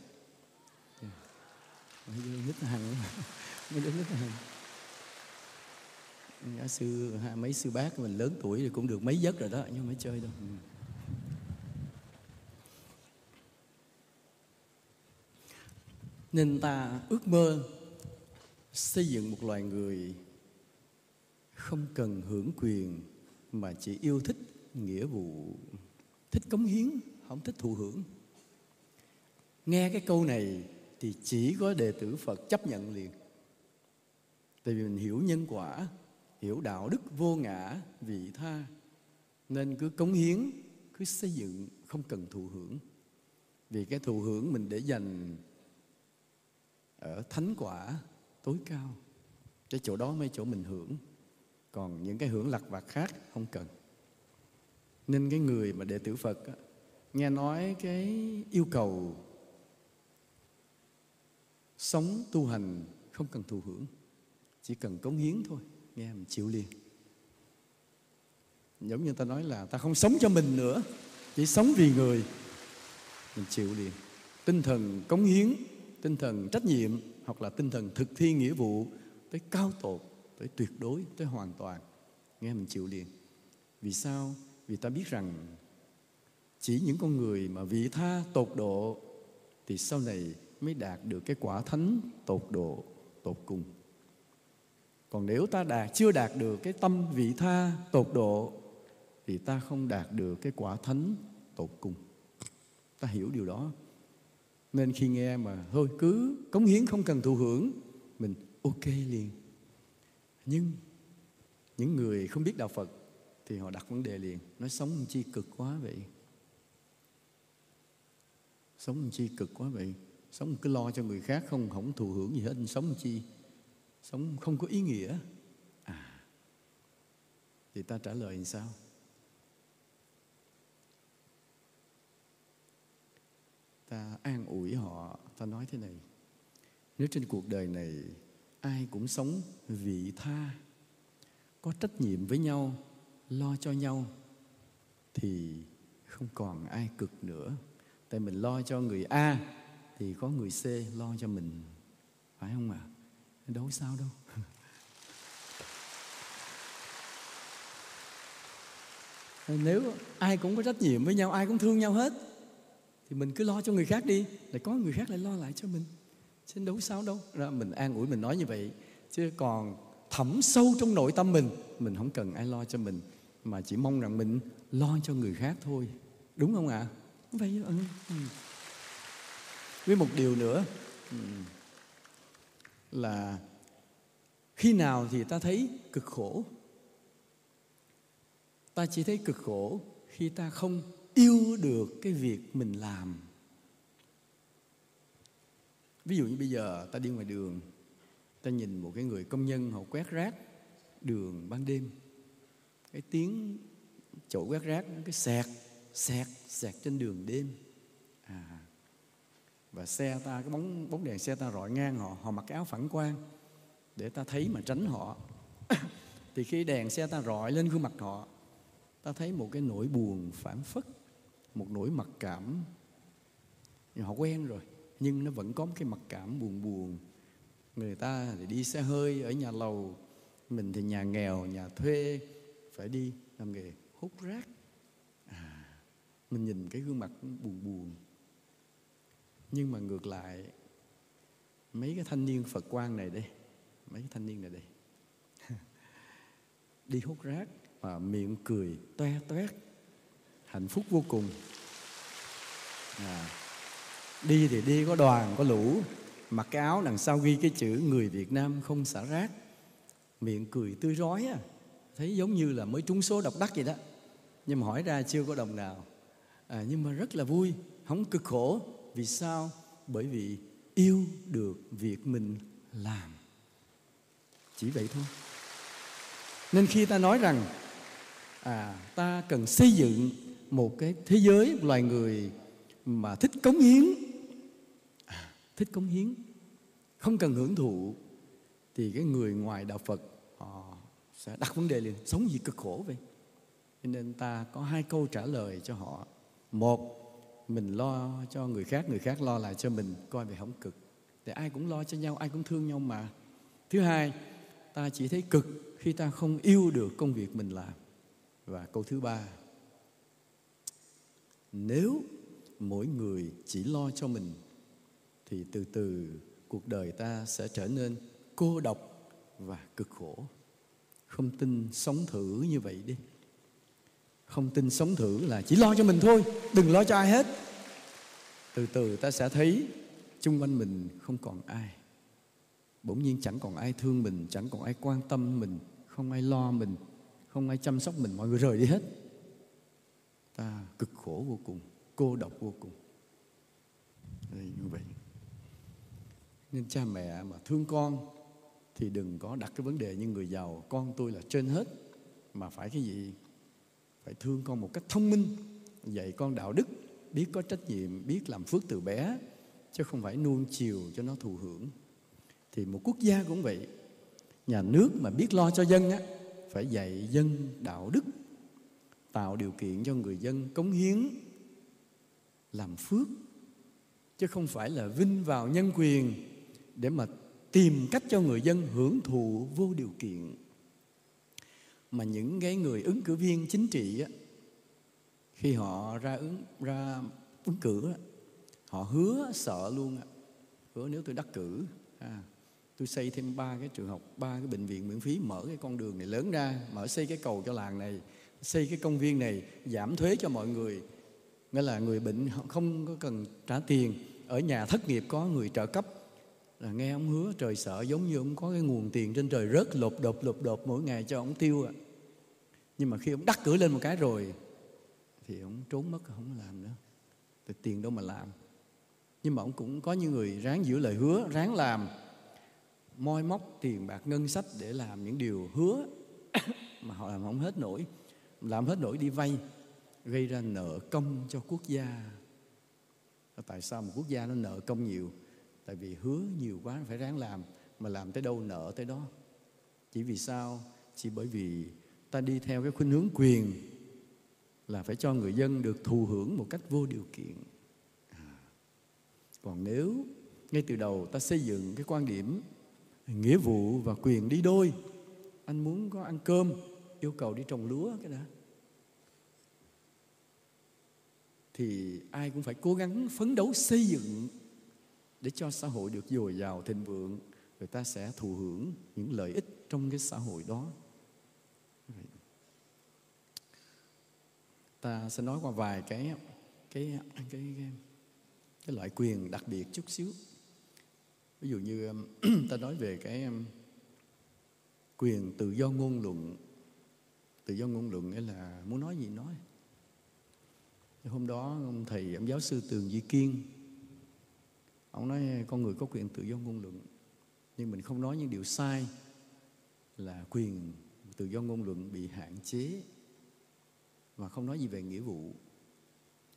Mấy sư, mấy sư bác mình lớn tuổi thì cũng được mấy giấc rồi đó, nhưng mà chơi đâu. Nên ta ước mơ xây dựng một loài người không cần hưởng quyền mà chỉ yêu thích nghĩa vụ, thích cống hiến, không thích thụ hưởng. Nghe cái câu này thì chỉ có đệ tử Phật chấp nhận liền. Tại vì mình hiểu nhân quả, hiểu đạo đức vô ngã, vị tha, nên cứ cống hiến, cứ xây dựng, không cần thụ hưởng. Vì cái thụ hưởng mình để dành ở thánh quả tối cao, cái chỗ đó mới chỗ mình hưởng. Còn những cái hưởng lặt vặt khác không cần. Nên cái người mà đệ tử Phật nghe nói cái yêu cầu sống tu hành không cần thụ hưởng, chỉ cần cống hiến thôi, nghe mình chịu liền. Giống như ta nói là ta không sống cho mình nữa, chỉ sống vì người, mình chịu liền. Tinh thần cống hiến, tinh thần trách nhiệm, hoặc là tinh thần thực thi nghĩa vụ tới cao tột, tới tuyệt đối, tới hoàn toàn, nghe mình chịu liền. Vì sao? Vì ta biết rằng chỉ những con người mà vị tha tột độ thì sau này mới đạt được cái quả thánh tột độ, tột cùng. Còn nếu ta chưa đạt được cái tâm vị tha tột độ thì ta không đạt được cái quả thánh tột cùng. Ta hiểu điều đó. Nên khi nghe mà thôi cứ cống hiến không cần thụ hưởng, mình ok liền. Nhưng những người không biết đạo Phật thì họ đặt vấn đề liền, nói sống chi cực quá vậy. Sống chi cực quá vậy. Sống cứ lo cho người khác, không thụ hưởng gì hết, sống chi, sống không có ý nghĩa. Thì ta trả lời làm sao? ta an ủi họ, ta nói thế này: nếu trên cuộc đời này ai cũng sống vị tha, có trách nhiệm với nhau, lo cho nhau, thì không còn ai cực nữa. Tại mình lo cho người A thì có người C lo cho mình, phải không ạ? Đâu sao đâu. Nếu ai cũng có trách nhiệm với nhau, ai cũng thương nhau hết, thì mình cứ lo cho người khác đi, lại có người khác lại lo lại cho mình, chứ đâu sao đâu. Ra mình an ủi, mình nói như vậy. Chứ còn thẳm sâu trong nội tâm mình không cần ai lo cho mình, mà chỉ mong rằng mình lo cho người khác thôi, đúng không ạ? Vậy với một điều nữa là khi nào thì ta thấy cực khổ? Ta chỉ thấy cực khổ khi ta không yêu được cái việc mình làm. Ví dụ như bây giờ ta đi ngoài đường, ta nhìn một cái người công nhân họ quét rác đường ban đêm, cái tiếng chỗ quét rác, cái sẹt sẹt sẹt trên đường đêm, và xe ta, cái bóng đèn xe ta rọi ngang họ, họ mặc cái áo phản quang để ta thấy mà tránh họ. Thì khi đèn xe ta rọi lên gương mặt họ, ta thấy một cái nỗi buồn phảng phất, một nỗi mặc cảm. Họ quen rồi nhưng nó vẫn có một cái mặc cảm buồn buồn. Người ta thì đi xe hơi ở nhà lầu, mình thì nhà nghèo, nhà thuê, phải đi làm nghề hút rác. Mình nhìn cái gương mặt buồn buồn. Nhưng mà ngược lại, mấy cái thanh niên Phật Quang này đây, mấy cái thanh niên này đây đi hút rác mà miệng cười toe toét, hạnh phúc vô cùng. Đi thì đi có đoàn có lũ, mặc cái áo đằng sau ghi cái chữ người Việt Nam không xả rác, miệng cười tươi rói, thấy giống như là mới trúng số độc đắc vậy đó. Nhưng mà hỏi ra chưa có đồng nào, nhưng mà rất là vui, không cực khổ. Vì sao? Bởi vì yêu được việc mình làm. Chỉ vậy thôi. Nên khi ta nói rằng ta cần xây dựng một cái thế giới loài người mà thích cống hiến, thích cống hiến, không cần hưởng thụ, thì cái người ngoài đạo Phật họ sẽ đặt vấn đề liền: sống gì cực khổ vậy? Nên ta có hai câu trả lời cho họ. Một, mình lo cho người khác lo lại cho mình, coi vậy không cực, để ai cũng lo cho nhau, ai cũng thương nhau mà. Thứ hai, ta chỉ thấy cực khi ta không yêu được công việc mình làm. Và câu thứ ba, nếu mỗi người chỉ lo cho mình thì từ từ cuộc đời ta sẽ trở nên cô độc và cực khổ. Không tin sống thử như vậy đi. Không tin sống thử là chỉ lo cho mình thôi, đừng lo cho ai hết. Từ từ ta sẽ thấy chung quanh mình không còn ai. Bỗng nhiên chẳng còn ai thương mình, chẳng còn ai quan tâm mình, không ai lo mình, không ai chăm sóc mình, mọi người rời đi hết. Ta cực khổ vô cùng, cô độc vô cùng. Đây, như vậy. Nên cha mẹ mà thương con thì đừng có đặt cái vấn đề như người giàu, con tôi là trên hết, mà phải cái gì? Phải thương con một cách thông minh, dạy con đạo đức, biết có trách nhiệm, biết làm phước từ bé, chứ không phải nuông chiều cho nó thụ hưởng. Thì một quốc gia cũng vậy, nhà nước mà biết lo cho dân á, phải dạy dân đạo đức, tạo điều kiện cho người dân cống hiến, làm phước, chứ không phải là vin vào nhân quyền để mà tìm cách cho người dân hưởng thụ vô điều kiện. Mà những cái người ứng cử viên chính trị á, khi họ ra ứng cử á, họ hứa sợ luôn á, hứa nếu tôi đắc cử, tôi xây thêm 3 cái trường học, 3 cái bệnh viện miễn phí, mở cái con đường này lớn ra, mở xây cái cầu cho làng này, xây cái công viên này, giảm thuế cho mọi người, nghĩa là người bệnh không có cần trả tiền, ở nhà thất nghiệp có người trợ cấp. Là nghe ông hứa trời sợ, giống như ông có cái nguồn tiền trên trời rớt lột đột mỗi ngày cho ông tiêu. Nhưng mà khi ông đắc cử lên một cái rồi thì ông trốn mất, không làm nữa, thì tiền đâu mà làm. Nhưng mà ông cũng có những người ráng giữ lời hứa, ráng làm, moi móc tiền bạc ngân sách để làm những điều hứa mà họ làm không hết nổi, đi vay, gây ra nợ công cho quốc gia. Tại sao một quốc gia nó nợ công nhiều? Tại vì hứa nhiều quá nó phải ráng làm, mà làm tới đâu nợ tới đó. Chỉ vì sao? Chỉ bởi vì ta đi theo cái khuynh hướng quyền là phải cho người dân được thụ hưởng một cách vô điều kiện. Còn nếu ngay từ đầu ta xây dựng cái quan điểm nghĩa vụ và quyền đi đôi, anh muốn có ăn cơm, yêu cầu đi trồng lúa cái đã, thì ai cũng phải cố gắng phấn đấu xây dựng để cho xã hội được dồi dào thịnh vượng, người ta sẽ thụ hưởng những lợi ích trong cái xã hội đó. Ta sẽ nói qua vài cái loại quyền đặc biệt chút xíu. Ví dụ như ta nói về cái quyền tự do ngôn luận. Tự do ngôn luận nghĩa là muốn nói gì nói. Hôm đó ông thầy, ông giáo sư Tường Dĩ Kiên, ông nói con người có quyền tự do ngôn luận, nhưng mình không nói những điều sai là quyền tự do ngôn luận bị hạn chế, mà không nói gì về nghĩa vụ.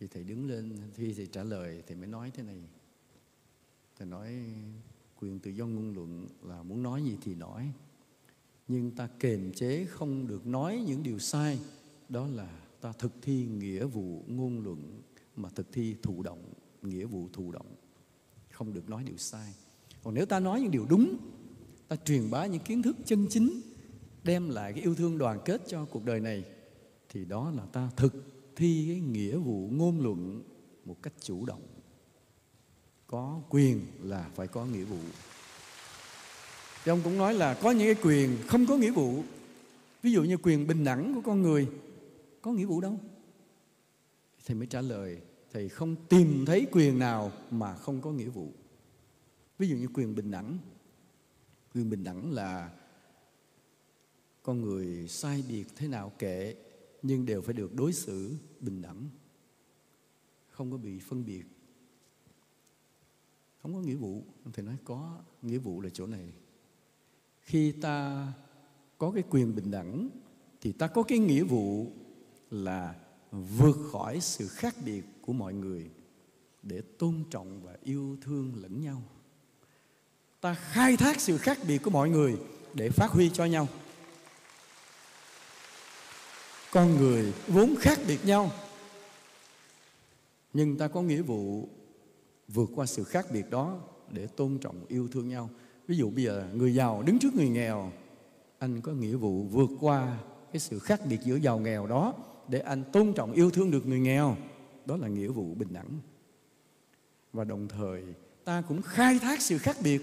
Thì thầy đứng lên, khi thầy trả lời, thầy mới nói thế này. Thầy nói quyền tự do ngôn luận là muốn nói gì thì nói, nhưng ta kềm chế không được nói những điều sai. Đó là ta thực thi nghĩa vụ ngôn luận, mà thực thi thụ động, nghĩa vụ thụ động, không được nói điều sai. Còn nếu ta nói những điều đúng, ta truyền bá những kiến thức chân chính, đem lại cái yêu thương đoàn kết cho cuộc đời này, thì đó là ta thực thi cái nghĩa vụ ngôn luận một cách chủ động. Có quyền là phải có nghĩa vụ. Thì ông cũng nói là có những cái quyền không có nghĩa vụ. Ví dụ như quyền bình đẳng của con người, có nghĩa vụ đâu? Thầy mới trả lời, thầy không tìm thấy quyền nào mà không có nghĩa vụ. Ví dụ như quyền bình đẳng. Quyền bình đẳng là con người sai biệt thế nào kệ, nhưng đều phải được đối xử bình đẳng, không có bị phân biệt. Không có nghĩa vụ. Thầy nói có nghĩa vụ là chỗ này. Khi ta có cái quyền bình đẳng thì ta có cái nghĩa vụ là vượt khỏi sự khác biệt của mọi người để tôn trọng và yêu thương lẫn nhau. Ta khai thác sự khác biệt của mọi người để phát huy cho nhau. Con người vốn khác biệt nhau, nhưng ta có nghĩa vụ vượt qua sự khác biệt đó để tôn trọng, yêu thương nhau. Ví dụ bây giờ người giàu đứng trước người nghèo, anh có nghĩa vụ vượt qua cái sự khác biệt giữa giàu nghèo đó để anh tôn trọng, yêu thương được người nghèo. Đó là nghĩa vụ bình đẳng. Và đồng thời ta cũng khai thác sự khác biệt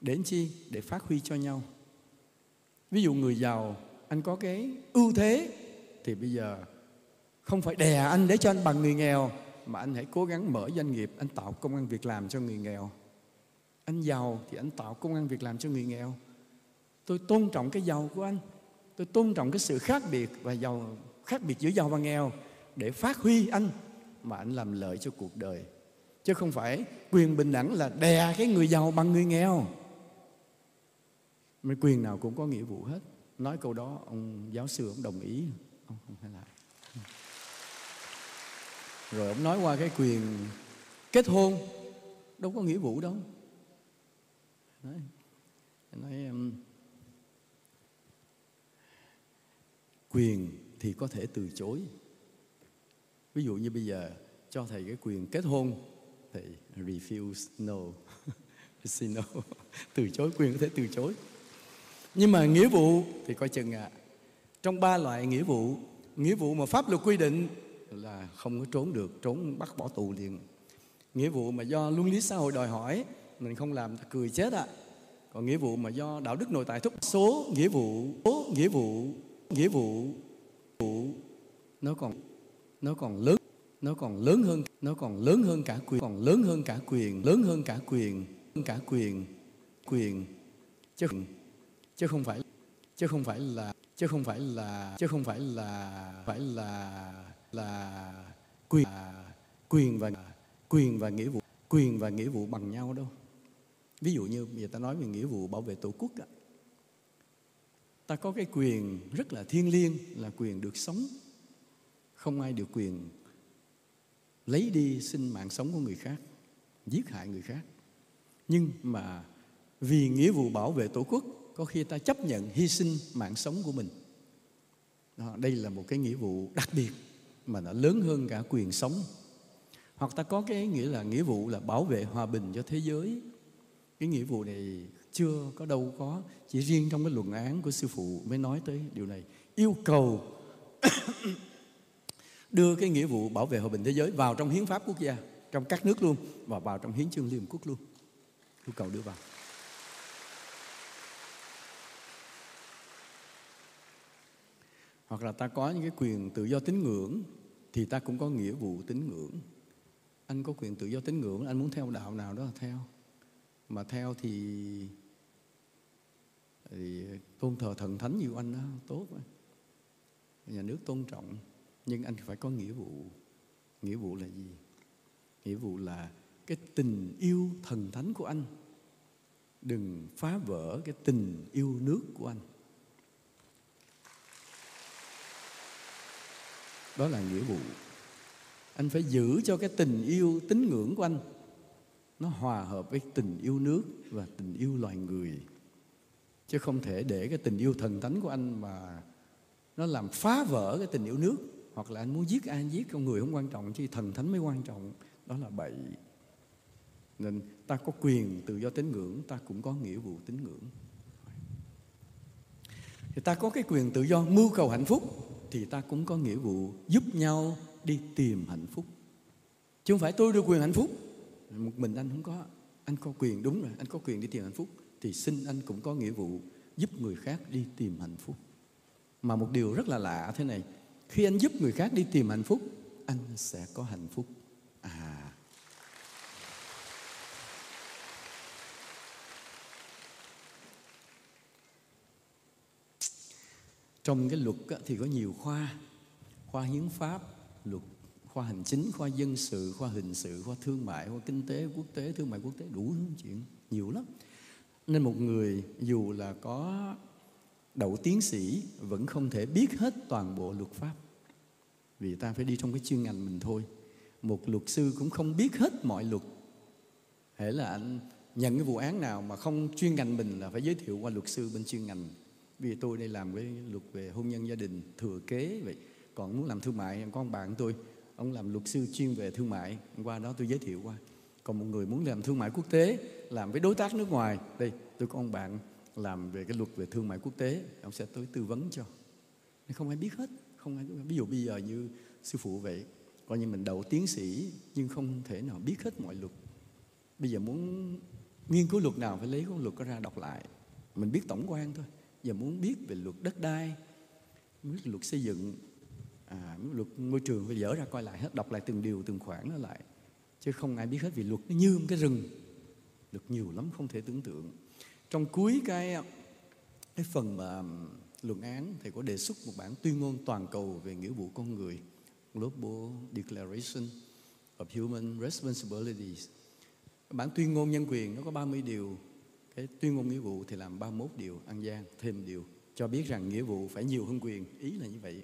để chi? Để phát huy cho nhau. Ví dụ người giàu, anh có cái ưu thế, thì bây giờ không phải đè anh để cho anh bằng người nghèo, mà anh hãy cố gắng mở doanh nghiệp, anh tạo công ăn việc làm cho người nghèo. Anh giàu thì anh tạo công ăn việc làm cho người nghèo. Tôi tôn trọng cái giàu của anh, tôi tôn trọng cái sự khác biệt và giàu, khác biệt giữa giàu và nghèo để phát huy anh, mà anh làm lợi cho cuộc đời. Chứ không phải quyền bình đẳng là đè cái người giàu bằng người nghèo. Mà quyền nào cũng có nghĩa vụ hết. Nói câu đó ông giáo sư ông đồng ý, ông không phải lại. Rồi ông nói qua cái quyền kết hôn, đâu có nghĩa vụ đâu. Đấy. Nói quyền thì có thể từ chối. Ví dụ như bây giờ cho thầy cái quyền kết hôn, thầy refuse, no, xin no, từ chối, quyền có thể từ chối. Nhưng mà nghĩa vụ thì coi chừng ạ. Trong ba loại nghĩa vụ mà pháp luật quy định là không có trốn được, trốn bắt bỏ tù liền. Nghĩa vụ mà do luân lý xã hội đòi hỏi, mình không làm ta cười chết ạ. Còn nghĩa vụ mà do đạo đức nội tại thúc, số nghĩa vụ nó còn lớn hơn cả quyền chứ không phải là quyền và nghĩa vụ bằng nhau đâu. Ví dụ như người ta nói về nghĩa vụ bảo vệ tổ quốc đó. Ta có cái quyền rất là thiêng liêng là quyền được sống. Không ai được quyền lấy đi sinh mạng sống của người khác, giết hại người khác. Nhưng mà vì nghĩa vụ bảo vệ Tổ quốc, có khi ta chấp nhận hy sinh mạng sống của mình. Đó, đây là một cái nghĩa vụ đặc biệt mà nó lớn hơn cả quyền sống. Hoặc ta có cái nghĩa là nghĩa vụ là bảo vệ hòa bình cho thế giới. Cái nghĩa vụ này chưa có đâu có, chỉ riêng trong cái luận án của sư phụ mới nói tới điều này. Yêu cầu đưa cái nghĩa vụ bảo vệ hòa bình thế giới vào trong hiến pháp quốc gia, trong các nước luôn, và vào trong hiến chương Liên Hiệp Quốc luôn. Yêu cầu đưa vào. Hoặc là ta có những cái quyền tự do tín ngưỡng thì ta cũng có nghĩa vụ tín ngưỡng. Anh có quyền tự do tín ngưỡng, anh muốn theo đạo nào đó là theo. Mà theo thì tôn thờ thần thánh nhiều anh đó, tốt. Nhà nước tôn trọng, nhưng anh phải có nghĩa vụ. Nghĩa vụ là gì? Nghĩa vụ là cái tình yêu thần thánh của anh đừng phá vỡ cái tình yêu nước của anh. Đó là nghĩa vụ. Anh phải giữ cho cái tình yêu tín ngưỡng của anh nó hòa hợp với tình yêu nước và tình yêu loài người. Chứ không thể để cái tình yêu thần thánh của anh mà nó làm phá vỡ cái tình yêu nước. Hoặc là anh muốn giết ai giết, con người không quan trọng, chứ thần thánh mới quan trọng. Đó là bậy. Nên ta có quyền tự do tín ngưỡng, ta cũng có nghĩa vụ tín ngưỡng. Thì ta có cái quyền tự do mưu cầu hạnh phúc thì ta cũng có nghĩa vụ giúp nhau đi tìm hạnh phúc. Chứ không phải tôi được quyền hạnh phúc, một mình anh không có. Anh có quyền, đúng rồi, anh có quyền đi tìm hạnh phúc, thì xin anh cũng có nghĩa vụ giúp người khác đi tìm hạnh phúc. Mà một điều rất là lạ thế này, khi anh giúp người khác đi tìm hạnh phúc, anh sẽ có hạnh phúc. À, trong cái luật thì có nhiều khoa: khoa hiến pháp, luật, khoa hành chính, khoa dân sự, khoa hình sự, khoa thương mại, khoa kinh tế quốc tế, thương mại quốc tế, đủ chuyện nhiều lắm. Nên một người dù là có đậu tiến sĩ vẫn không thể biết hết toàn bộ luật pháp, vì ta phải đi trong cái chuyên ngành mình thôi. Một luật sư cũng không biết hết mọi luật. Hễ là anh nhận cái vụ án nào mà không chuyên ngành mình là phải giới thiệu qua luật sư bên chuyên ngành. Vì tôi đây làm cái luật về hôn nhân gia đình, thừa kế vậy. Còn muốn làm thương mại, có ông bạn tôi, ông làm luật sư chuyên về thương mại, qua đó tôi giới thiệu qua. Còn một người muốn làm thương mại quốc tế, làm với đối tác nước ngoài, đây tôi có ông bạn làm về cái luật về thương mại quốc tế, ông sẽ tới tư vấn cho. Không ai biết hết, không ai biết. Ví dụ bây giờ như sư phụ vậy, coi như mình đậu tiến sĩ nhưng không thể nào biết hết mọi luật. Bây giờ muốn nghiên cứu luật nào phải lấy con luật đó ra đọc lại. Mình biết tổng quan thôi. Giờ muốn biết về luật đất đai, biết luật xây dựng, luật môi trường, phải dở ra coi lại hết, đọc lại từng điều, từng khoản nó lại. Chứ không ai biết hết, vì luật nó như một cái rừng. Luật nhiều lắm, không thể tưởng tượng. Trong cuối cái phần mà luận án, thầy có đề xuất một bản tuyên ngôn toàn cầu về nghĩa vụ con người, Global Declaration of Human Responsibilities. Bản tuyên ngôn nhân quyền nó có 30 điều. Cái tuyên ngôn nghĩa vụ thì làm 31 điều, ăn gian, thêm điều. Cho biết rằng nghĩa vụ phải nhiều hơn quyền, ý là như vậy.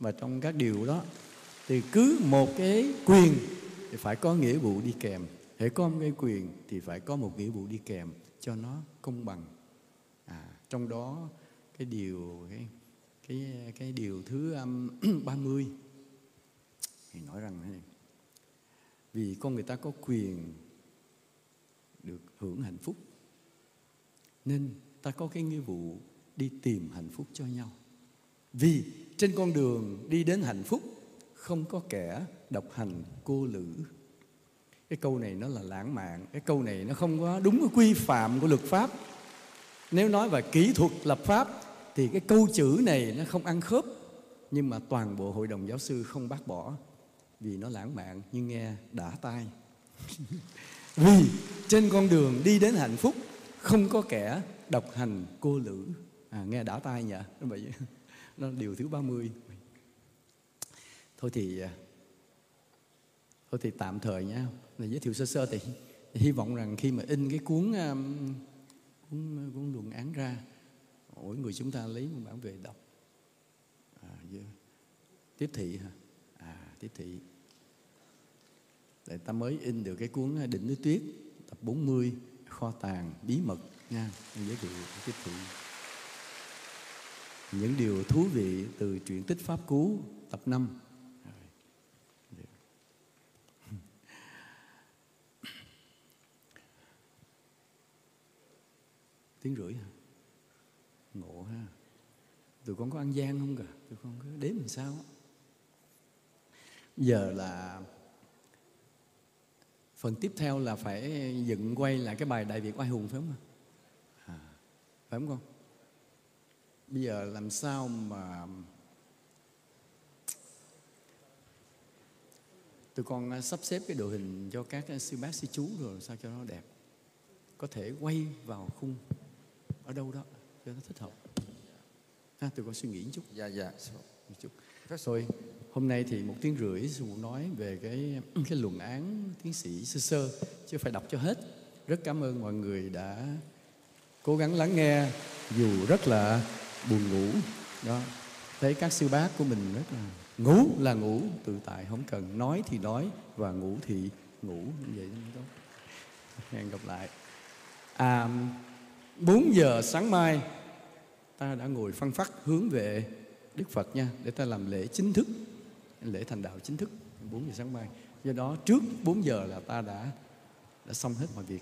Mà trong các điều đó thì cứ một cái quyền thì phải có nghĩa vụ đi kèm. Hễ có một cái quyền thì phải có một nghĩa vụ đi kèm cho nó công bằng. Trong đó cái điều thứ 30 thì nói rằng vì con người ta có quyền được hưởng hạnh phúc, nên ta có cái nghĩa vụ đi tìm hạnh phúc cho nhau. Vì trên con đường đi đến hạnh phúc không có kẻ độc hành cô lữ. Cái câu này nó là lãng mạn. Cái câu này nó không có đúng cái quy phạm của luật pháp. Nếu nói về kỹ thuật lập pháp thì cái câu chữ này nó không ăn khớp. Nhưng mà toàn bộ hội đồng giáo sư không bác bỏ, vì nó lãng mạn nhưng nghe đã tai. Vì trên con đường đi đến hạnh phúc không có kẻ độc hành cô lữ. Nghe đã tai nhỉ? Vậy nó điều thứ 30. Thôi thì tạm thời nha, là giới thiệu sơ sơ. Thì hy vọng rằng khi mà in cái cuốn luận án ra, mỗi người chúng ta lấy một bản về đọc. Tiếp thị hả? Tiếp thị. Để ta mới in được cái cuốn Đỉnh Núi Tuyết tập 40 Kho tàng bí mật nha. Tôi giới thiệu tiếp thị những điều thú vị từ truyện tích Pháp Cú tập 5. Tiếng rưỡi hả? Ngộ ha. Tụi con có ăn gian không cả? Tụi con cứ đếm làm sao. Giờ là phần tiếp theo là phải dựng quay lại cái bài Đại Việt Oai Hùng, phải không? Phải không con? Bây giờ làm sao mà tụi con sắp xếp cái đội hình cho các sư bác sư chú rồi sao cho nó đẹp. Có thể quay vào khung ở đâu đó cho nó thích hợp. Ha, tụi con suy nghĩ một chút. Dạ. Rồi, hôm nay thì 1 tiếng rưỡi sư phụ nói về cái luận án tiến sĩ sơ sơ, chứ phải đọc cho hết. Rất cảm ơn mọi người đã cố gắng lắng nghe dù rất là buồn ngủ. Đó, thấy các sư bác của mình rất là ngủ tự tại, không cần nói thì nói và ngủ thì ngủ như vậy đó. Hẹn gặp lại. 4 giờ sáng mai ta đã ngồi phăng phắc hướng về Đức Phật nha, để ta làm lễ chính thức, lễ thành đạo chính thức 4 giờ sáng mai. Do đó trước 4 giờ là ta đã xong hết mọi việc.